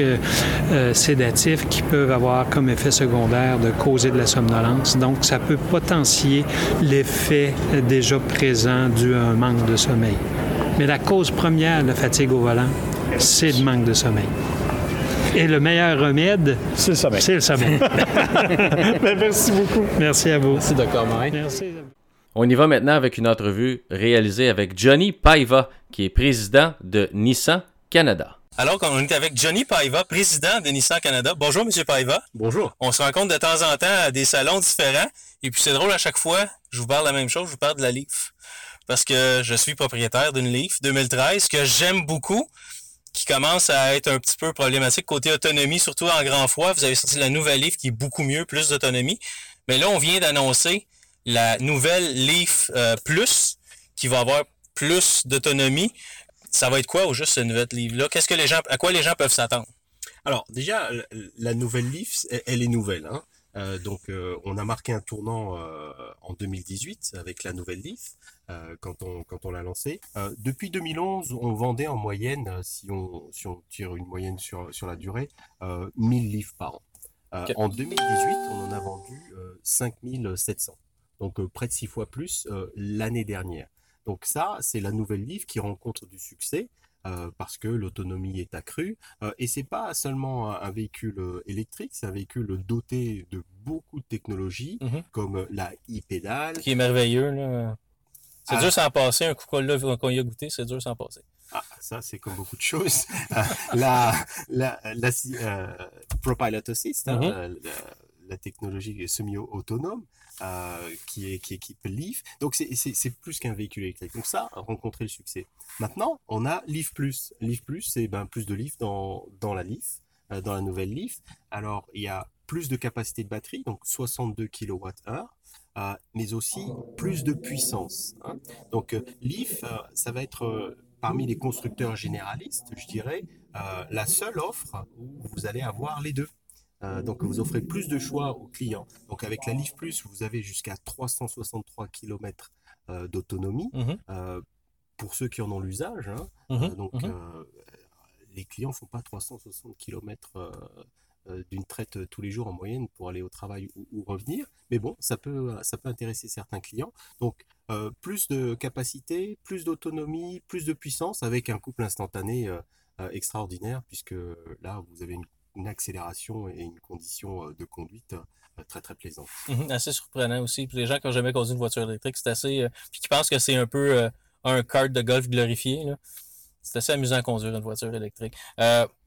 sédatifs, qui peuvent avoir comme effet secondaire de causer de la somnolence. Donc, ça peut potentier l'effet déjà présent dû à un manque de sommeil. Mais la cause première de la fatigue au volant, c'est le manque de sommeil. Et le meilleur remède, c'est le sommeil. C'est le sommeil. Ben, merci beaucoup. Merci à vous. Merci, Dr. Morin. Merci. On y va maintenant avec une entrevue réalisée avec Johnny Paiva, qui est président de Nissan Canada. Alors qu'on est avec Johnny Paiva, président de Nissan Canada. Bonjour, M. Paiva. Bonjour. On se rencontre de temps en temps à des salons différents. Et puis, c'est drôle, à chaque fois, je vous parle de la même chose, je vous parle de la Leaf. Parce que je suis propriétaire d'une Leaf 2013 que j'aime beaucoup, qui commence à être un petit peu problématique côté autonomie, surtout en grand froid. Vous avez sorti la nouvelle Leaf qui est beaucoup mieux, plus d'autonomie. Mais là, on vient d'annoncer la nouvelle Leaf Plus qui va avoir plus d'autonomie. Ça va être quoi au juste cette nouvelle Leaf-là? Qu'est-ce que les gens, à quoi les gens peuvent s'attendre? Alors déjà, la nouvelle Leaf, elle est nouvelle, hein? Donc, on a marqué un tournant en 2018 avec la nouvelle Leaf quand on l'a lancée. Depuis 2011, on vendait en moyenne, si on tire une moyenne sur la durée, 1000 Leaf par an. Okay. En 2018, on en a vendu 5700, donc près de 6 fois plus l'année dernière. Donc ça, c'est la nouvelle Leaf qui rencontre du succès. Parce que l'autonomie est accrue et c'est pas seulement un véhicule électrique, c'est un véhicule doté de beaucoup de technologies comme la e-pédale qui est merveilleux là. C'est dur s'en passer, un coup qu'on y a goûté, c'est dur s'en passer. Ah, ça c'est comme beaucoup de choses. la Copilot Assist, la technologie semi-autonome qui équipe Leaf. Donc, c'est plus qu'un véhicule électrique. Donc, ça a rencontré le succès. Maintenant, on a Leaf Plus. Leaf Plus, c'est plus de Leaf dans la Leaf, dans la nouvelle Leaf. Alors, il y a plus de capacité de batterie, donc 62 kWh, mais aussi plus de puissance. Hein. Donc, Leaf, ça va être parmi les constructeurs généralistes, je dirais, la seule offre où vous allez avoir les deux. Donc, vous offrez plus de choix aux clients. Donc, avec la Leaf Plus, vous avez jusqu'à 363 km d'autonomie pour ceux qui en ont l'usage. Hein. Les clients ne font pas 360 km d'une traite tous les jours en moyenne pour aller au travail ou revenir. Mais bon, ça peut intéresser certains clients. Donc, plus de capacité, plus d'autonomie, plus de puissance avec un couple instantané extraordinaire puisque là, vous avez une accélération et une condition de conduite très, très plaisante. Assez surprenant aussi. Puis les gens qui n'ont jamais conduit une voiture électrique, c'est assez... Puis qui pensent que c'est un peu un kart de golf glorifié. Là. C'est assez amusant à conduire une voiture électrique.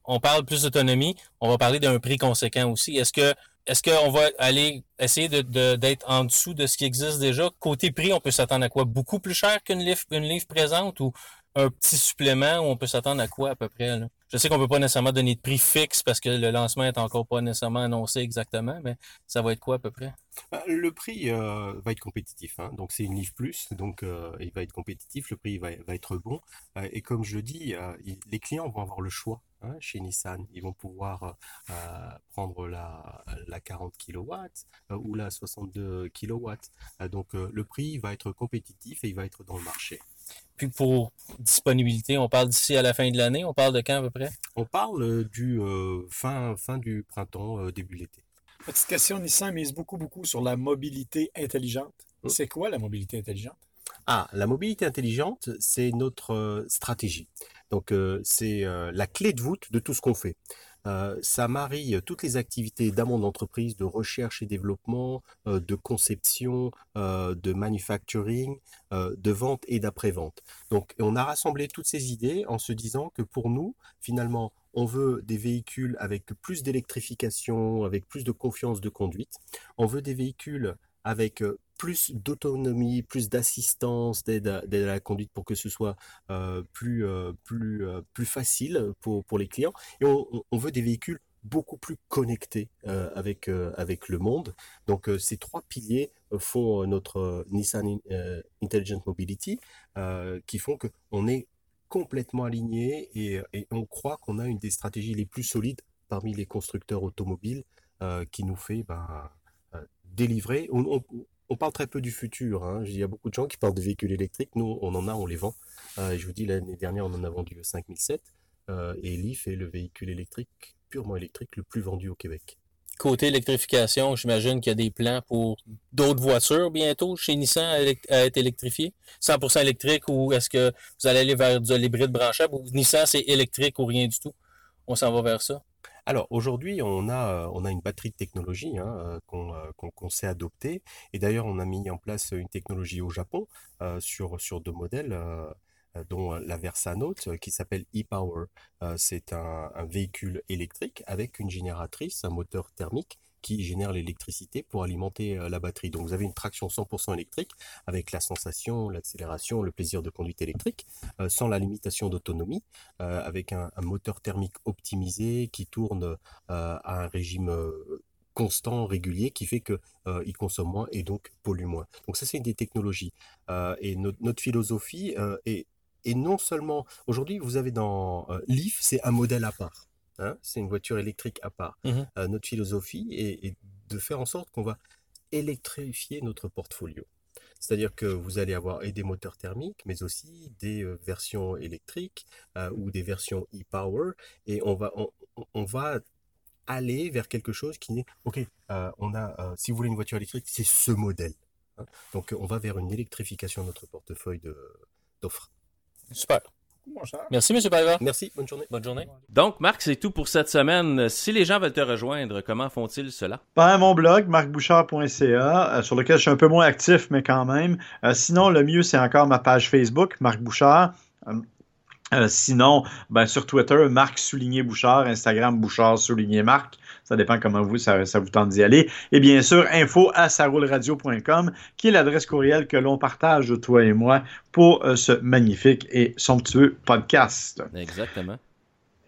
On parle plus d'autonomie. On va parler d'un prix conséquent aussi. Est-ce qu'on va aller essayer d'être en dessous de ce qui existe déjà? Côté prix, on peut s'attendre à quoi? Beaucoup plus cher qu'une Leaf présente ou un petit supplément où on peut s'attendre à quoi à peu près? Là? Je sais qu'on ne peut pas nécessairement donner de prix fixe parce que le lancement n'est encore pas nécessairement annoncé exactement, mais ça va être quoi à peu près? Le prix va être compétitif. Hein? Donc, c'est une Leaf Plus, donc il va être compétitif, le prix va être bon. Et comme je le dis, les clients vont avoir le choix hein, chez Nissan. Ils vont pouvoir prendre la 40 kW ou la 62 kW. Donc, le prix va être compétitif et il va être dans le marché. Puis pour disponibilité, on parle d'ici à la fin de l'année, on parle de quand à peu près? On parle du fin du printemps, début de l'été. Petite question, Nissan mise beaucoup sur la mobilité intelligente. C'est quoi la mobilité intelligente? Ah, la mobilité intelligente, c'est notre stratégie. Donc, c'est la clé de voûte de tout ce qu'on fait. Ça marie toutes les activités d'amont d'entreprise, de recherche et développement, de conception, de manufacturing, de vente et d'après-vente. Donc, on a rassemblé toutes ces idées en se disant que pour nous, finalement, on veut des véhicules avec plus d'électrification, avec plus de confiance de conduite. On veut des véhicules avec plus d'autonomie, plus d'assistance, d'aide à la conduite pour que ce soit plus facile pour les clients. Et on veut des véhicules beaucoup plus connectés avec le monde. Donc ces trois piliers font notre Nissan Intelligent Mobility, qui font que on est complètement aligné et on croit qu'on a une des stratégies les plus solides parmi les constructeurs automobiles qui nous fait délivrer. On parle très peu du futur, hein. Il y a beaucoup de gens qui parlent de véhicules électriques. Nous, on les vend. Je vous dis, l'année dernière, on en a vendu 5007. Et Leaf est le véhicule électrique, purement électrique, le plus vendu au Québec. Côté électrification, j'imagine qu'il y a des plans pour d'autres voitures bientôt chez Nissan à être électrifiées? 100% électrique, ou est-ce que vous allez aller vers de l'hybride branchable, ou Nissan, c'est électrique ou rien du tout? On s'en va vers ça? Alors aujourd'hui, on a une batterie de technologies qu'on sait adopter. Et d'ailleurs, on a mis en place une technologie au Japon sur deux modèles, dont la Versa Note, qui s'appelle e-Power. C'est un véhicule électrique avec une génératrice, un moteur thermique qui génère l'électricité pour alimenter la batterie. Donc vous avez une traction 100% électrique avec la sensation, l'accélération, le plaisir de conduite électrique, sans la limitation d'autonomie, avec un moteur thermique optimisé qui tourne à un régime constant, régulier, qui fait qu'il consomme moins et donc pollue moins. Donc ça, c'est une des technologies. Et notre philosophie est non seulement... Aujourd'hui, vous avez dans Leaf, c'est un modèle à part. Hein, c'est une voiture électrique à part. Notre philosophie est de faire en sorte qu'on va électrifier notre portfolio. C'est-à-dire que vous allez avoir des moteurs thermiques, mais aussi des versions électriques ou des versions e-power. Et on va aller vers quelque chose qui n'est... si vous voulez une voiture électrique, c'est ce modèle. Hein. Donc, on va vers une électrification de notre portefeuille d'offres. Super. Merci, M. Paiva. Merci, bonne journée. Bonne journée. Donc, Marc, c'est tout pour cette semaine. Si les gens veulent te rejoindre, comment font-ils cela? Par mon blog, marcbouchard.ca, sur lequel je suis un peu moins actif, mais quand même. Sinon, le mieux, c'est encore ma page Facebook, Marc Bouchard. Sinon, sur Twitter, Marc_Bouchard, Instagram, Bouchard_Marc. Ça dépend comment ça vous tente d'y aller. Et bien sûr, info à sarouleradio.com, qui est l'adresse courriel que l'on partage, toi et moi, pour ce magnifique et somptueux podcast. Exactement.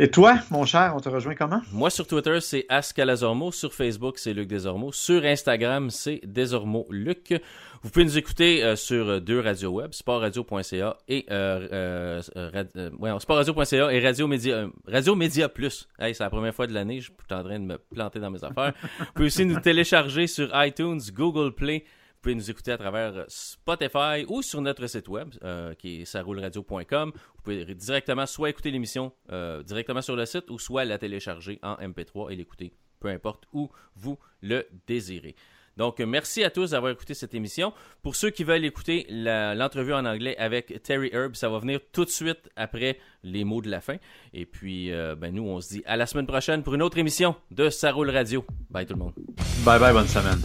Et toi, mon cher, on te rejoint comment? Moi, sur Twitter, c'est @calazormo. Sur Facebook, c'est Luc Desormeaux. Sur Instagram, c'est Desormeaux Luc. Vous pouvez nous écouter sur deux radios web, sportradio.ca et sportradio.ca et Radio Média Plus. Hey, c'est la première fois de l'année, je suis en train de me planter dans mes affaires. Vous pouvez aussi nous télécharger sur iTunes, Google Play. Vous pouvez nous écouter à travers Spotify ou sur notre site web qui est sarouleradio.com. Vous pouvez directement soit écouter l'émission directement sur le site ou soit la télécharger en MP3 et l'écouter, peu importe où vous le désirez. Donc, merci à tous d'avoir écouté cette émission. Pour ceux qui veulent écouter l'entrevue en anglais avec Terry Herb, ça va venir tout de suite après les mots de la fin. Et puis, nous, on se dit à la semaine prochaine pour une autre émission de Ça Roule Radio. Bye tout le monde. Bye bye, bonne semaine.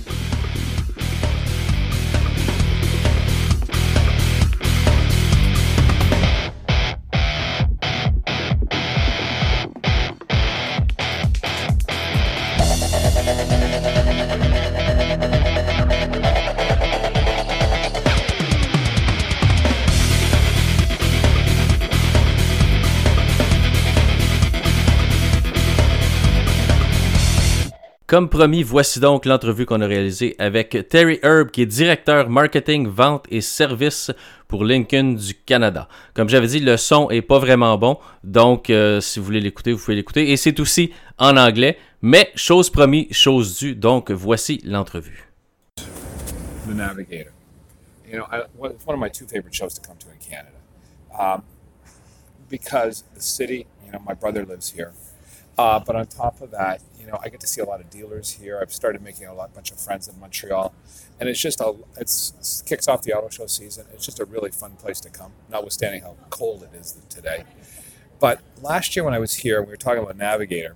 Comme promis, voici donc l'entrevue qu'on a réalisée avec Terry Herb, qui est directeur marketing, vente et services pour Lincoln du Canada. Comme j'avais dit, le son est pas vraiment bon, donc si vous voulez l'écouter, vous pouvez l'écouter. Et c'est aussi en anglais, mais chose promis, chose due. Donc voici l'entrevue. The Navigator. You know, it's one of my two favorite shows to come to in Canada, because the city. You know, my brother lives here. But on top of that, you know, I get to see a lot of dealers here. I've started making a bunch of friends in Montreal, and it's just it kicks off the auto show season. It's just a really fun place to come, notwithstanding how cold it is today. But last year when I was here, we were talking about Navigator.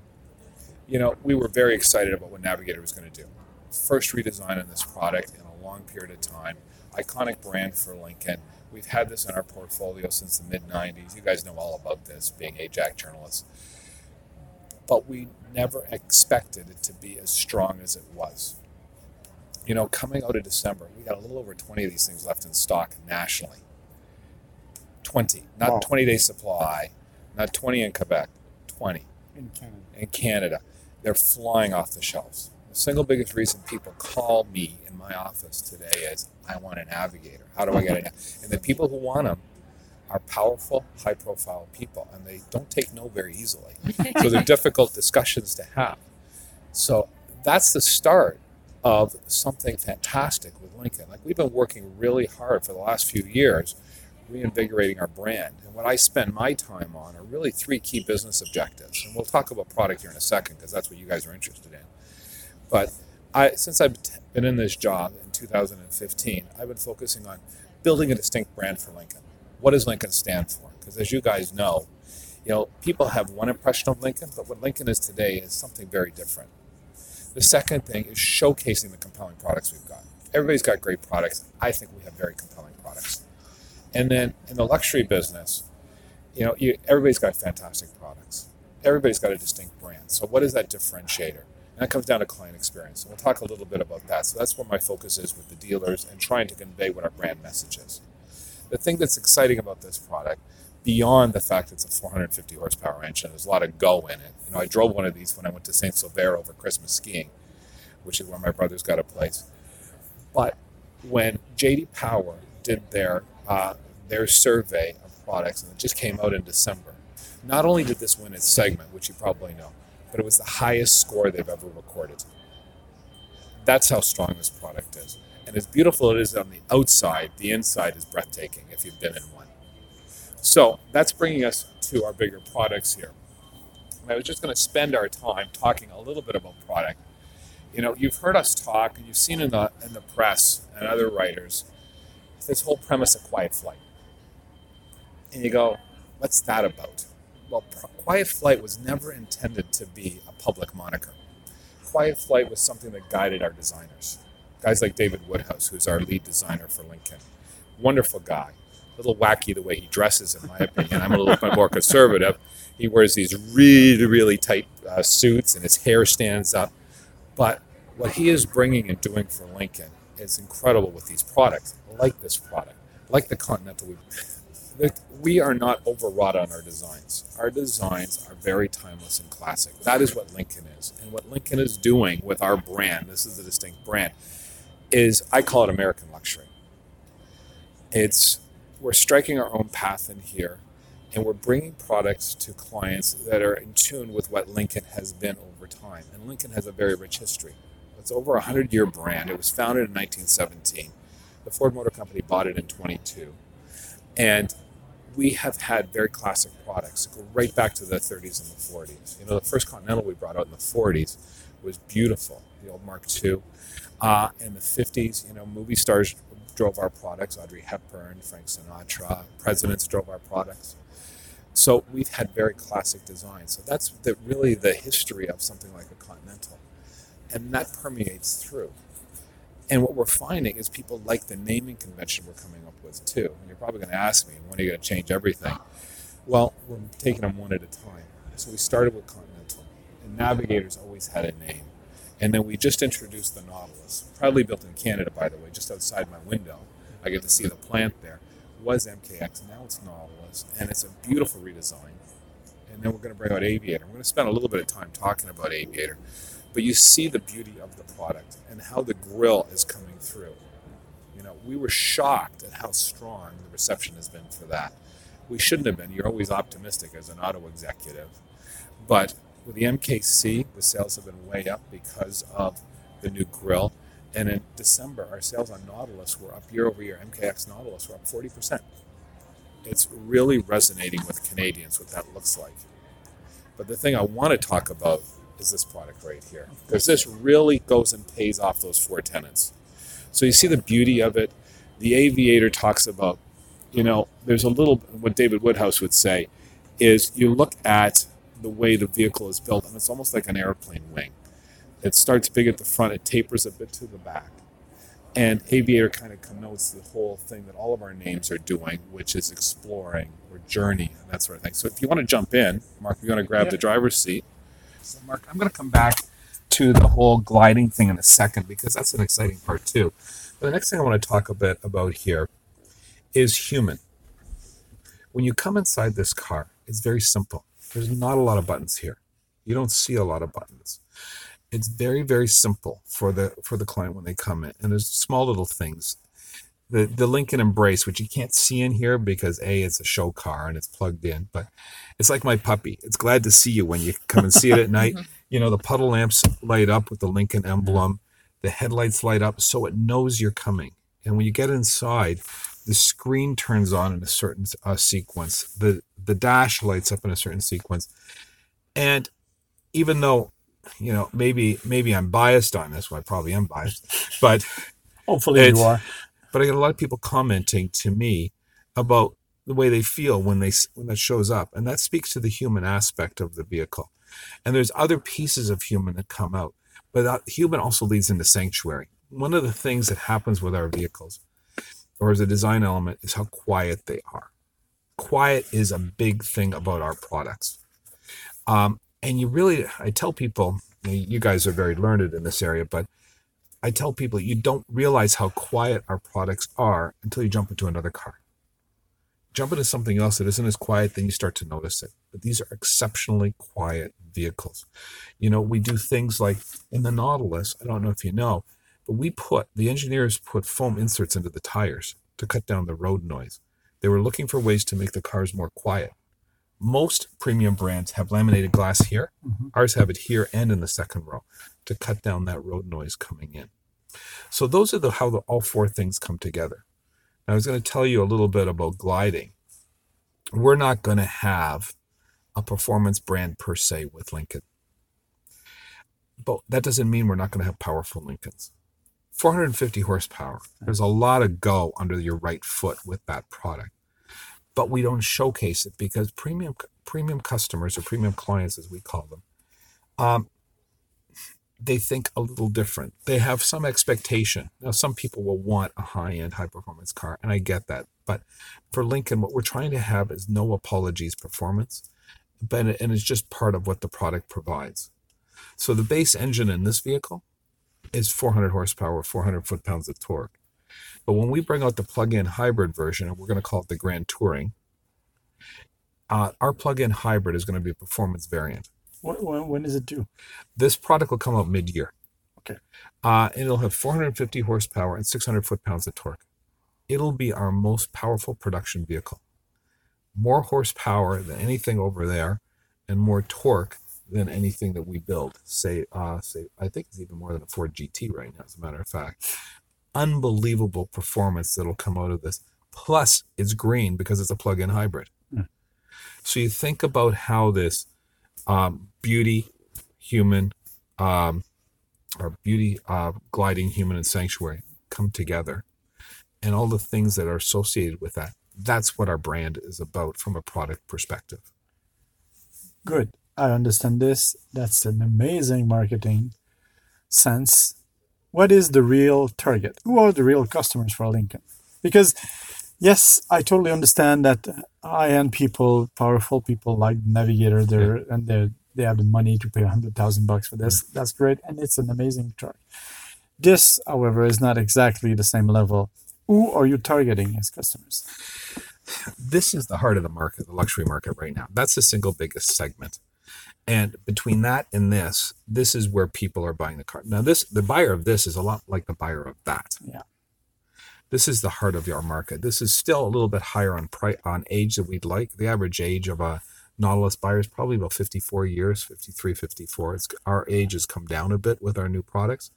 You know, we were very excited about what Navigator was going to do. First redesign on this product in a long period of time. Iconic brand for Lincoln. We've had this in our portfolio since the mid-'90s. You guys know all about this, being AJAC journalists. But we never expected it to be as strong as it was. you know, coming out of December, we got a little over 20 of these things left in stock nationally. 20, not wow. 20-day supply, not 20 in Quebec, 20. In Canada. In Canada. They're flying off the shelves. The single biggest reason people call me in my office today is, I want an Aviator. How do I get it? And the people who want them are powerful, high-profile people, and they don't take no very easily. So they're difficult discussions to have. So that's the start of something fantastic with Lincoln. Like, we've been working really hard for the last few years reinvigorating our brand. And what I spend my time on are really three key business objectives. And we'll talk about product here in a second, because that's what you guys are interested in. But since I've been in this job in 2015, I've been focusing on building a distinct brand for Lincoln. What does Lincoln stand for? Because as you guys know, you know, people have one impression of Lincoln, but what Lincoln is today is something very different. The second thing is showcasing the compelling products we've got. Everybody's got great products. I think we have very compelling products. And then in the luxury business, you know, everybody's got fantastic products. Everybody's got a distinct brand. So what is that differentiator? And that comes down to client experience. And we'll talk a little bit about that. So that's where my focus is with the dealers and trying to convey what our brand message is. The thing that's exciting about this product, beyond the fact it's a 450 horsepower engine, there's a lot of go in it. You know, I drove one of these when I went to St. Silver over Christmas skiing, which is where my brother's got a place. But when JD Power did their survey of products, and it just came out in December, not only did this win its segment, which you probably know, but it was the highest score they've ever recorded. That's how strong this product is. And as beautiful it is on the outside, the inside is breathtaking if you've been in one. So that's bringing us to our bigger products here. And I was just going to spend our time talking a little bit about product. You know, you've heard us talk, and you've seen in the press and other writers, this whole premise of quiet flight. And you go, what's that about? Well, quiet flight was never intended to be a public moniker. Quiet flight was something that guided our designers. Guys like David Woodhouse, who's our lead designer for Lincoln. Wonderful guy. A little wacky the way he dresses, in my opinion. I'm a little bit more conservative. He wears these really, really tight suits, and his hair stands up. But what he is bringing and doing for Lincoln is incredible with these products, like this product, like the Continental. We are not overwrought on our designs. Our designs are very timeless and classic. That is what Lincoln is. And what Lincoln is doing with our brand, this is a distinct brand, is, I call it American luxury. We're striking our own path in here, and we're bringing products to clients that are in tune with what Lincoln has been over time. And Lincoln has a very rich history. It's over a 100-year brand. It was founded in 1917. The Ford Motor Company bought it in 22. And we have had very classic products. Go right back to the 30s and the 40s. You know, the first Continental we brought out in the 40s was beautiful, the old Mark II. In the 50s, you know, movie stars drove our products, Audrey Hepburn, Frank Sinatra, presidents drove our products. So we've had very classic designs. So that's really the history of something like a Continental. And that permeates through. And what we're finding is people like the naming convention we're coming up with too. And you're probably going to ask me, when are you going to change everything? Well, we're taking them one at a time. So we started with Continental, and Navigator's always had a name. And then we just introduced the Nautilus, proudly built in Canada, by the way, just outside my window. I get to see the plant there. It was MKX, now it's Nautilus, and it's a beautiful redesign. And then we're going to bring out Aviator. We're going to spend a little bit of time talking about Aviator. But you see the beauty of the product and how the grill is coming through. You know, we were shocked at how strong the reception has been for that. We shouldn't have been. You're always optimistic as an auto executive. But with the MKC, the sales have been way up because of the new grill. And in December, our sales on Nautilus were up year over year. MKX Nautilus were up 40%. It's really resonating with Canadians what that looks like. But the thing I want to talk about is this product right here, because this really goes and pays off those four tenets. So you see the beauty of it. The Aviator talks about, you know, there's a little, what David Woodhouse would say is, you look at the way the vehicle is built, and it's almost like an airplane wing. It starts big at the front, it tapers a bit to the back. And Aviator kind of connotes the whole thing that all of our names are doing, which is exploring or journey and that sort of thing. So if you want to jump in, Mark, you're going to grab the driver's seat. So Mark, I'm going to come back to the whole gliding thing in a second, because that's an exciting part too. But the next thing I want to talk a bit about here is human. When you come inside this car, it's very simple. There's not a lot of buttons here. You don't see a lot of buttons. It's very, very simple for the client when they come in. And there's small little things. The Lincoln Embrace, which you can't see in here because A, it's a show car and it's plugged in, but it's like my puppy. It's glad to see you when you come and see it at night. You know, the puddle lamps light up with the Lincoln emblem. The headlights light up so it knows you're coming. And when you get inside, the screen turns on in a certain sequence. The dash lights up in a certain sequence. And even though, you know, maybe I'm biased on this, well, I probably am biased, but hopefully you are. But I get a lot of people commenting to me about the way they feel when that shows up. And that speaks to the human aspect of the vehicle. And there's other pieces of human that come out. But that human also leads into sanctuary. One of the things that happens with our vehicles, or as a design element, is how quiet they are. Quiet is a big thing about our products. And you really, I tell people, you guys are very learned in this area, but I tell people you don't realize how quiet our products are until you jump into another car. Jump into something else that isn't as quiet, then you start to notice it. But these are exceptionally quiet vehicles. You know, we do things like in the Nautilus, I don't know if you know, but the engineers put foam inserts into the tires to cut down the road noise. They were looking for ways to make the cars more quiet. Most premium brands have laminated glass here. Mm-hmm. Ours have it here and in the second row to cut down that road noise coming in. So those are all four things come together. Now, I was going to tell you a little bit about gliding. We're not going to have a performance brand per se with Lincoln. But that doesn't mean we're not going to have powerful Lincolns. 450 horsepower. There's a lot of go under your right foot with that product. But we don't showcase it because premium customers, or premium clients as we call them, they think a little different. They have some expectation. Now, some people will want a high-end, high-performance car, and I get that. But for Lincoln, what we're trying to have is no apologies performance, and it's just part of what the product provides. So the base engine in this vehicle is 400 horsepower, 400 foot-pounds of torque. But when we bring out the plug-in hybrid version, and we're going to call it the Grand Touring, our plug-in hybrid is going to be a performance variant. When is it due? This product will come out mid-year. Okay. And it'll have 450 horsepower and 600 foot-pounds of torque. It'll be our most powerful production vehicle. More horsepower than anything over there and more torque than anything that we build. Say, I think it's even more than a Ford GT right now, as a matter of fact. Unbelievable performance that'll come out of this. Plus, it's green because it's a plug-in hybrid. Mm. So you think about how this gliding, human, and sanctuary come together, and all the things that are associated with that. That's what our brand is about from a product perspective. Good. I understand this. That's an amazing marketing sense. What is the real target? Who are the real customers for Lincoln? Because, yes, I totally understand that high-end people, powerful people like Navigator, they have the money to pay $100,000 for this. That's great, and it's an amazing truck. This, however, is not exactly the same level. Who are you targeting as customers? This is the heart of the market, the luxury market right now. That's the single biggest segment. And between that and this is where people are buying the car. Now, the buyer of this is a lot like the buyer of that. Yeah. This is the heart of our market. This is still a little bit higher on age than we'd like. The average age of a Nautilus buyer is probably about 54 years, 53, 54. Our age has come down a bit with our new products.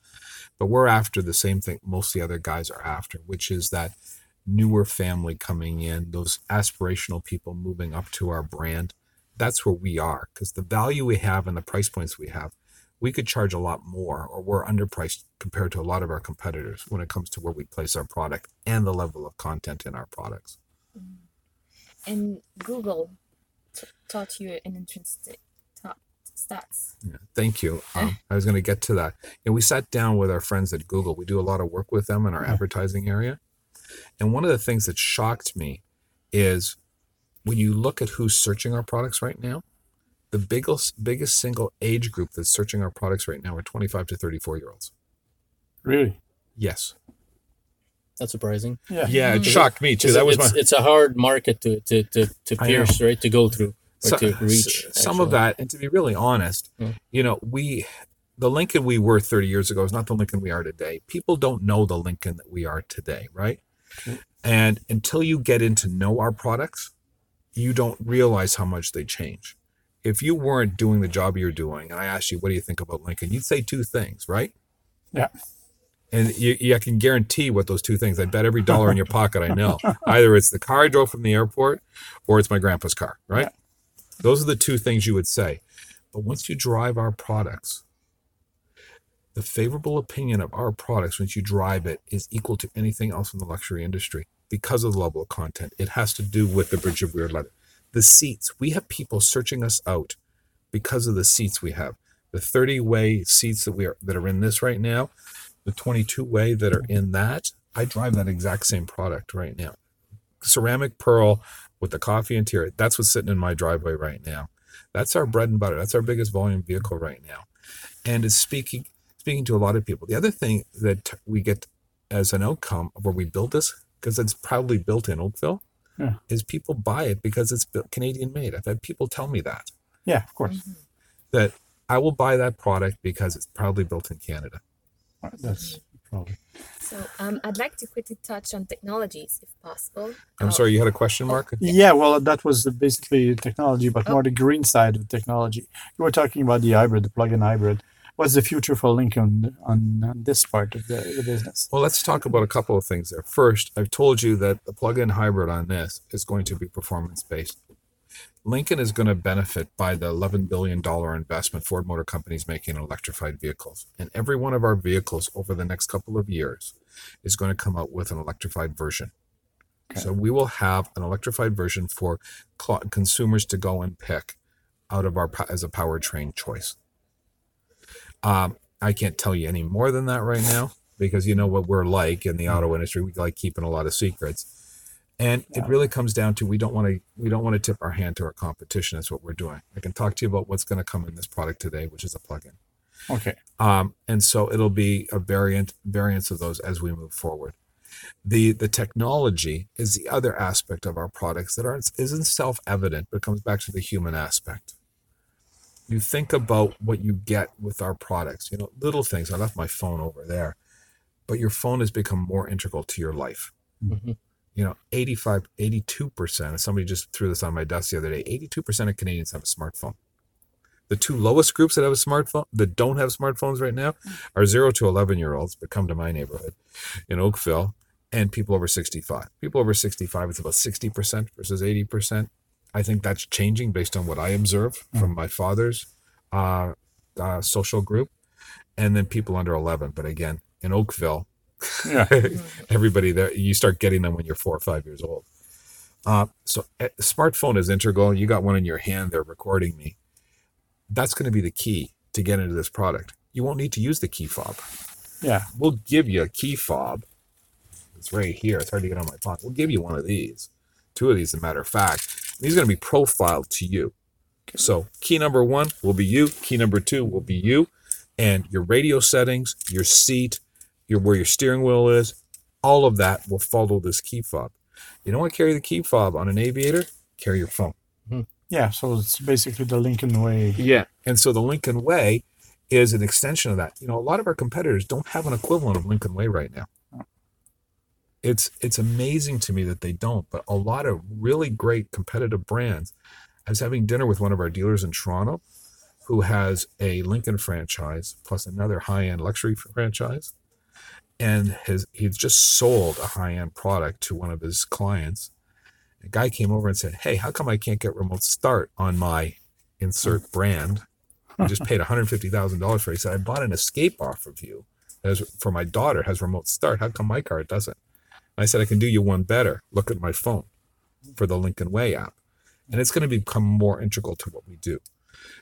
But we're after the same thing most of the other guys are after, which is that newer family coming in, those aspirational people moving up to our brand. That's where we are, because the value we have and the price points we have, we could charge a lot more, or we're underpriced compared to a lot of our competitors when it comes to where we place our product and the level of content in our products. And Google taught you an interesting stats. Yeah, thank you. I was going to get to that. And we sat down with our friends at Google. We do a lot of work with them in our advertising area. And one of the things that shocked me is when you look at who's searching our products right now, the biggest single age group that's searching our products right now are 25 to 34-year-olds. Really? Yes. That's surprising. Yeah, yeah, it shocked me too. That was it's a hard market to pierce, right? To go through, or to reach. Some of that, and to be really honest, you know, the Lincoln we were 30 years ago is not the Lincoln we are today. People don't know the Lincoln that we are today, right? And until you get in to know our products, you don't realize how much they change. If you weren't doing the job you're doing, and I asked you, what do you think about Lincoln? You'd say two things, right? Yeah. And you can guarantee what those two things. I bet every dollar in your pocket I know. Either it's the car I drove from the airport or it's my grandpa's car, right? Yeah. Those are the two things you would say. But once you drive our products, the favorable opinion of our products, once you drive it, is equal to anything else in the luxury industry because of the level of content. It has to do with the bridge of weird leather. The seats, we have people searching us out because of the seats we have. The 30-way seats that are in this right now, the 22-way that are in that, I drive that exact same product right now. Ceramic pearl with the coffee interior, that's what's sitting in my driveway right now. That's our bread and butter. That's our biggest volume vehicle right now. And it's speaking to a lot of people. The other thing that we get as an outcome of where we build this, because it's proudly built in Oakville, is people buy it because it's Canadian made. I've had people tell me that. Yeah, of course. Mm-hmm. That I will buy that product because it's proudly built in Canada. That's probably. So I'd like to quickly touch on technologies, if possible. I'm sorry, you had a question, Mark? Yeah, well, that was basically technology, but more the green side of technology. You were talking about the hybrid, the plug-in hybrid. What's the future for Lincoln on this part of the business? Well, let's talk about a couple of things there. First, I've told you that the plug-in hybrid on this is going to be performance-based. Lincoln is going to benefit by the $11 billion investment Ford Motor Company is making in electrified vehicles. And every one of our vehicles over the next couple of years is going to come out with an electrified version. Okay. So we will have an electrified version for consumers to go and pick out of our as a powertrain choice. I can't tell you any more than that right now because you know what we're like in the auto industry. We like keeping a lot of secrets. And it really comes down to we don't want to tip our hand to our competition. That's what we're doing. I can talk to you about what's going to come in this product today, which is a plug-in. Okay. And so it'll be a variance of those as we move forward. The technology is the other aspect of our products that isn't self-evident, but comes back to the human aspect. You think about what you get with our products. You know, little things. I left my phone over there, but your phone has become more integral to your life. Mm-hmm. You know, 82%, somebody just threw this on my desk the other day, 82% of Canadians have a smartphone. The two lowest groups that have a smartphone, that don't have smartphones right now, are 0 to 11-year-olds, but come to my neighborhood in Oakville, and people over 65. People over 65, it's about 60% versus 80%. I think that's changing based on what I observe from my father's social group. And then people under 11. But again, in Oakville, everybody there, you start getting them when you're 4 or 5 years old. So smartphone is integral. You got one in your hand, they're recording me. That's going to be the key to get into this product. You won't need to use the key fob. Yeah, we'll give you a key fob. It's right here. It's hard to get on my pocket. We'll give you one of these, two of these, as a matter of fact. These are going to be profiled to you. Okay. So key number one will be you. Key number two will be you, and your radio settings, your seat, where your steering wheel is, all of that will follow this key fob. You don't want to carry the key fob on an Aviator, carry your phone. Yeah, so it's basically the Lincoln Way. Yeah, and so the Lincoln Way is an extension of that. You know, a lot of our competitors don't have an equivalent of Lincoln Way right now. It's amazing to me that they don't, but a lot of really great competitive brands. I was having dinner with one of our dealers in Toronto who has a Lincoln franchise plus another high-end luxury franchise. And he's just sold a high-end product to one of his clients. A guy came over and said, hey, how come I can't get remote start on my insert brand? I just paid $150,000 for it. He said, I bought an Escape off of you for my daughter, has remote start. How come my car doesn't? And I said, I can do you one better. Look at my phone for the Lincoln Way app. And it's going to become more integral to what we do.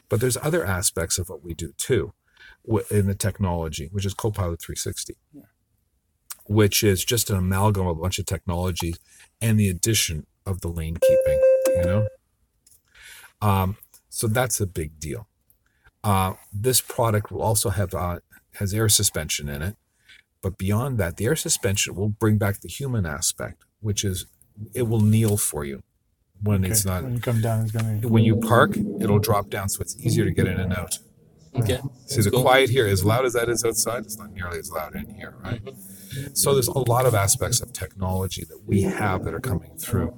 But there's other aspects of what we do too in the technology, which is Copilot 360. Yeah. Which is just an amalgam of a bunch of technologies and the addition of the lane keeping, you know? So that's a big deal. This product will also have has air suspension in it. But beyond that, the air suspension will bring back the human aspect, which is it will kneel for you when it's not. When you come down, it's going to. When you park, it'll drop down, so it's easier to get in and out. Okay. See, the quiet here, as loud as that is outside, it's not nearly as loud in here, right? Mm-hmm. So there's a lot of aspects of technology that we have that are coming through.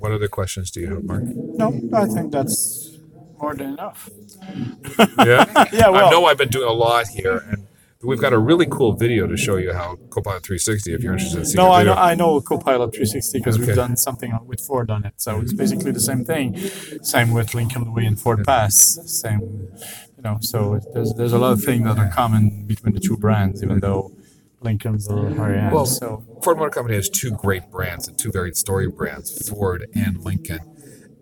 What other questions do you have, Mark? No, I think that's more than enough. Yeah? Yeah, well. I know I've been doing a lot here, and we've got a really cool video to show you how Copilot 360, if you're interested in seeing the video. No, I know Copilot 360 because we've done something with Ford on it. So it's basically the same thing. Same with Lincoln Way and Ford Pass. Same, so there's a lot of things that are common between the two brands, even though Lincoln's a little higher end. Well, Ford Motor Company has two great brands and two varied story brands, Ford and Lincoln.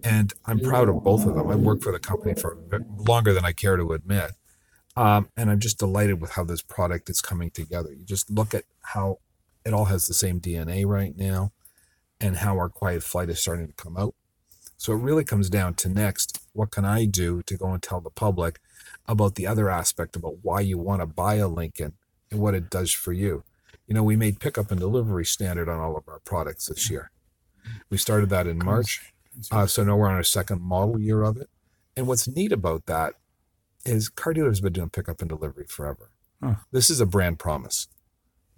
And I'm proud of both of them. I worked for the company for longer than I care to admit. And I'm just delighted with how this product is coming together. You just look at how it all has the same DNA right now and how our quiet flight is starting to come out. So it really comes down to next, what can I do to go and tell the public about the other aspect, about why you want to buy a Lincoln and what it does for you. You know, we made pickup and delivery standard on all of our products this year. We started that in March. So now we're on our second model year of it. And what's neat about that is car dealers have been doing pickup and delivery forever. Huh. This is a brand promise.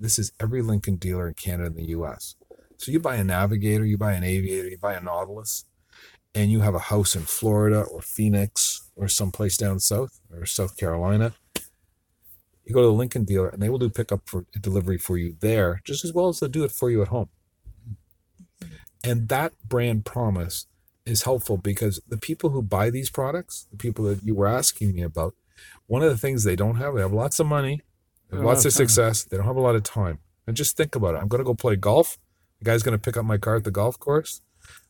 This is every Lincoln dealer in Canada and the U.S. So you buy a Navigator, you buy an Aviator, you buy a Nautilus, and you have a house in Florida or Phoenix or someplace down south or South Carolina. You go to the Lincoln dealer, and they will do pickup for delivery for you there just as well as they'll do it for you at home. And that brand promise is helpful because the people who buy these products, the people that you were asking me about, one of the things they have lots of money, lots of success, they don't have a lot of time. And just think about it. I'm going to go play golf. The guy's going to pick up my car at the golf course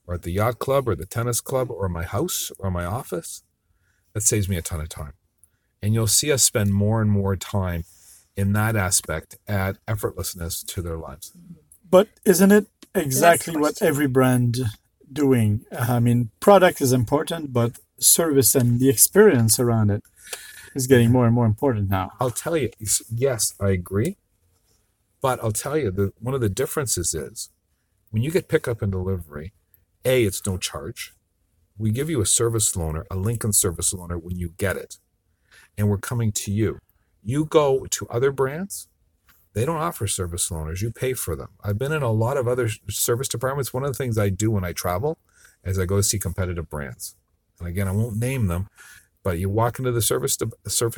or at the yacht club or the tennis club or my house or my office. That saves me a ton of time. And you'll see us spend more and more time in that aspect, add effortlessness to their lives. But isn't it exactly what every brand doing? I mean, product is important, but service and the experience around it is getting more and more important now. I'll tell you, yes, I agree. But I'll tell you, one of the differences is when you get pickup and delivery, A, it's no charge. We give you a service loaner, a Lincoln service loaner when you get it. And we're coming to you. You go to other brands, they don't offer service loaners. You pay for them. I've been in a lot of other service departments. One of the things I do when I travel is I go see competitive brands. And again, I won't name them, but you walk into the service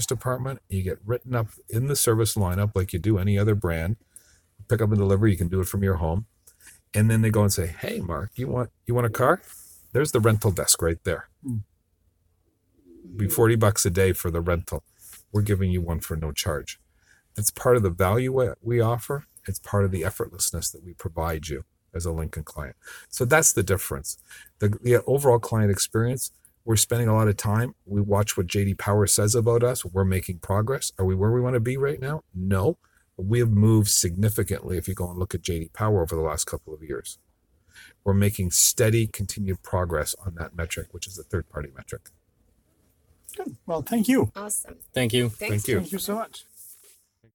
department, you get written up in the service lineup like you do any other brand. Pick up and deliver, you can do it from your home. And then they go and say, hey, Mark, you want a car? There's the rental desk right there. Be $40 a day for the rental. We're giving you one for no charge. It's part of the value we offer. It's part of the effortlessness that we provide you as a Lincoln client. So that's the difference. The overall client experience, we're spending a lot of time. We watch what JD Power says about us. We're making progress. Are we where we want to be right now? No. But we have moved significantly if you go and look at JD Power over the last couple of years. We're making steady, continued progress on that metric, which is a third-party metric. Good. Well, thank you. Awesome. Thank you. Thank you so much.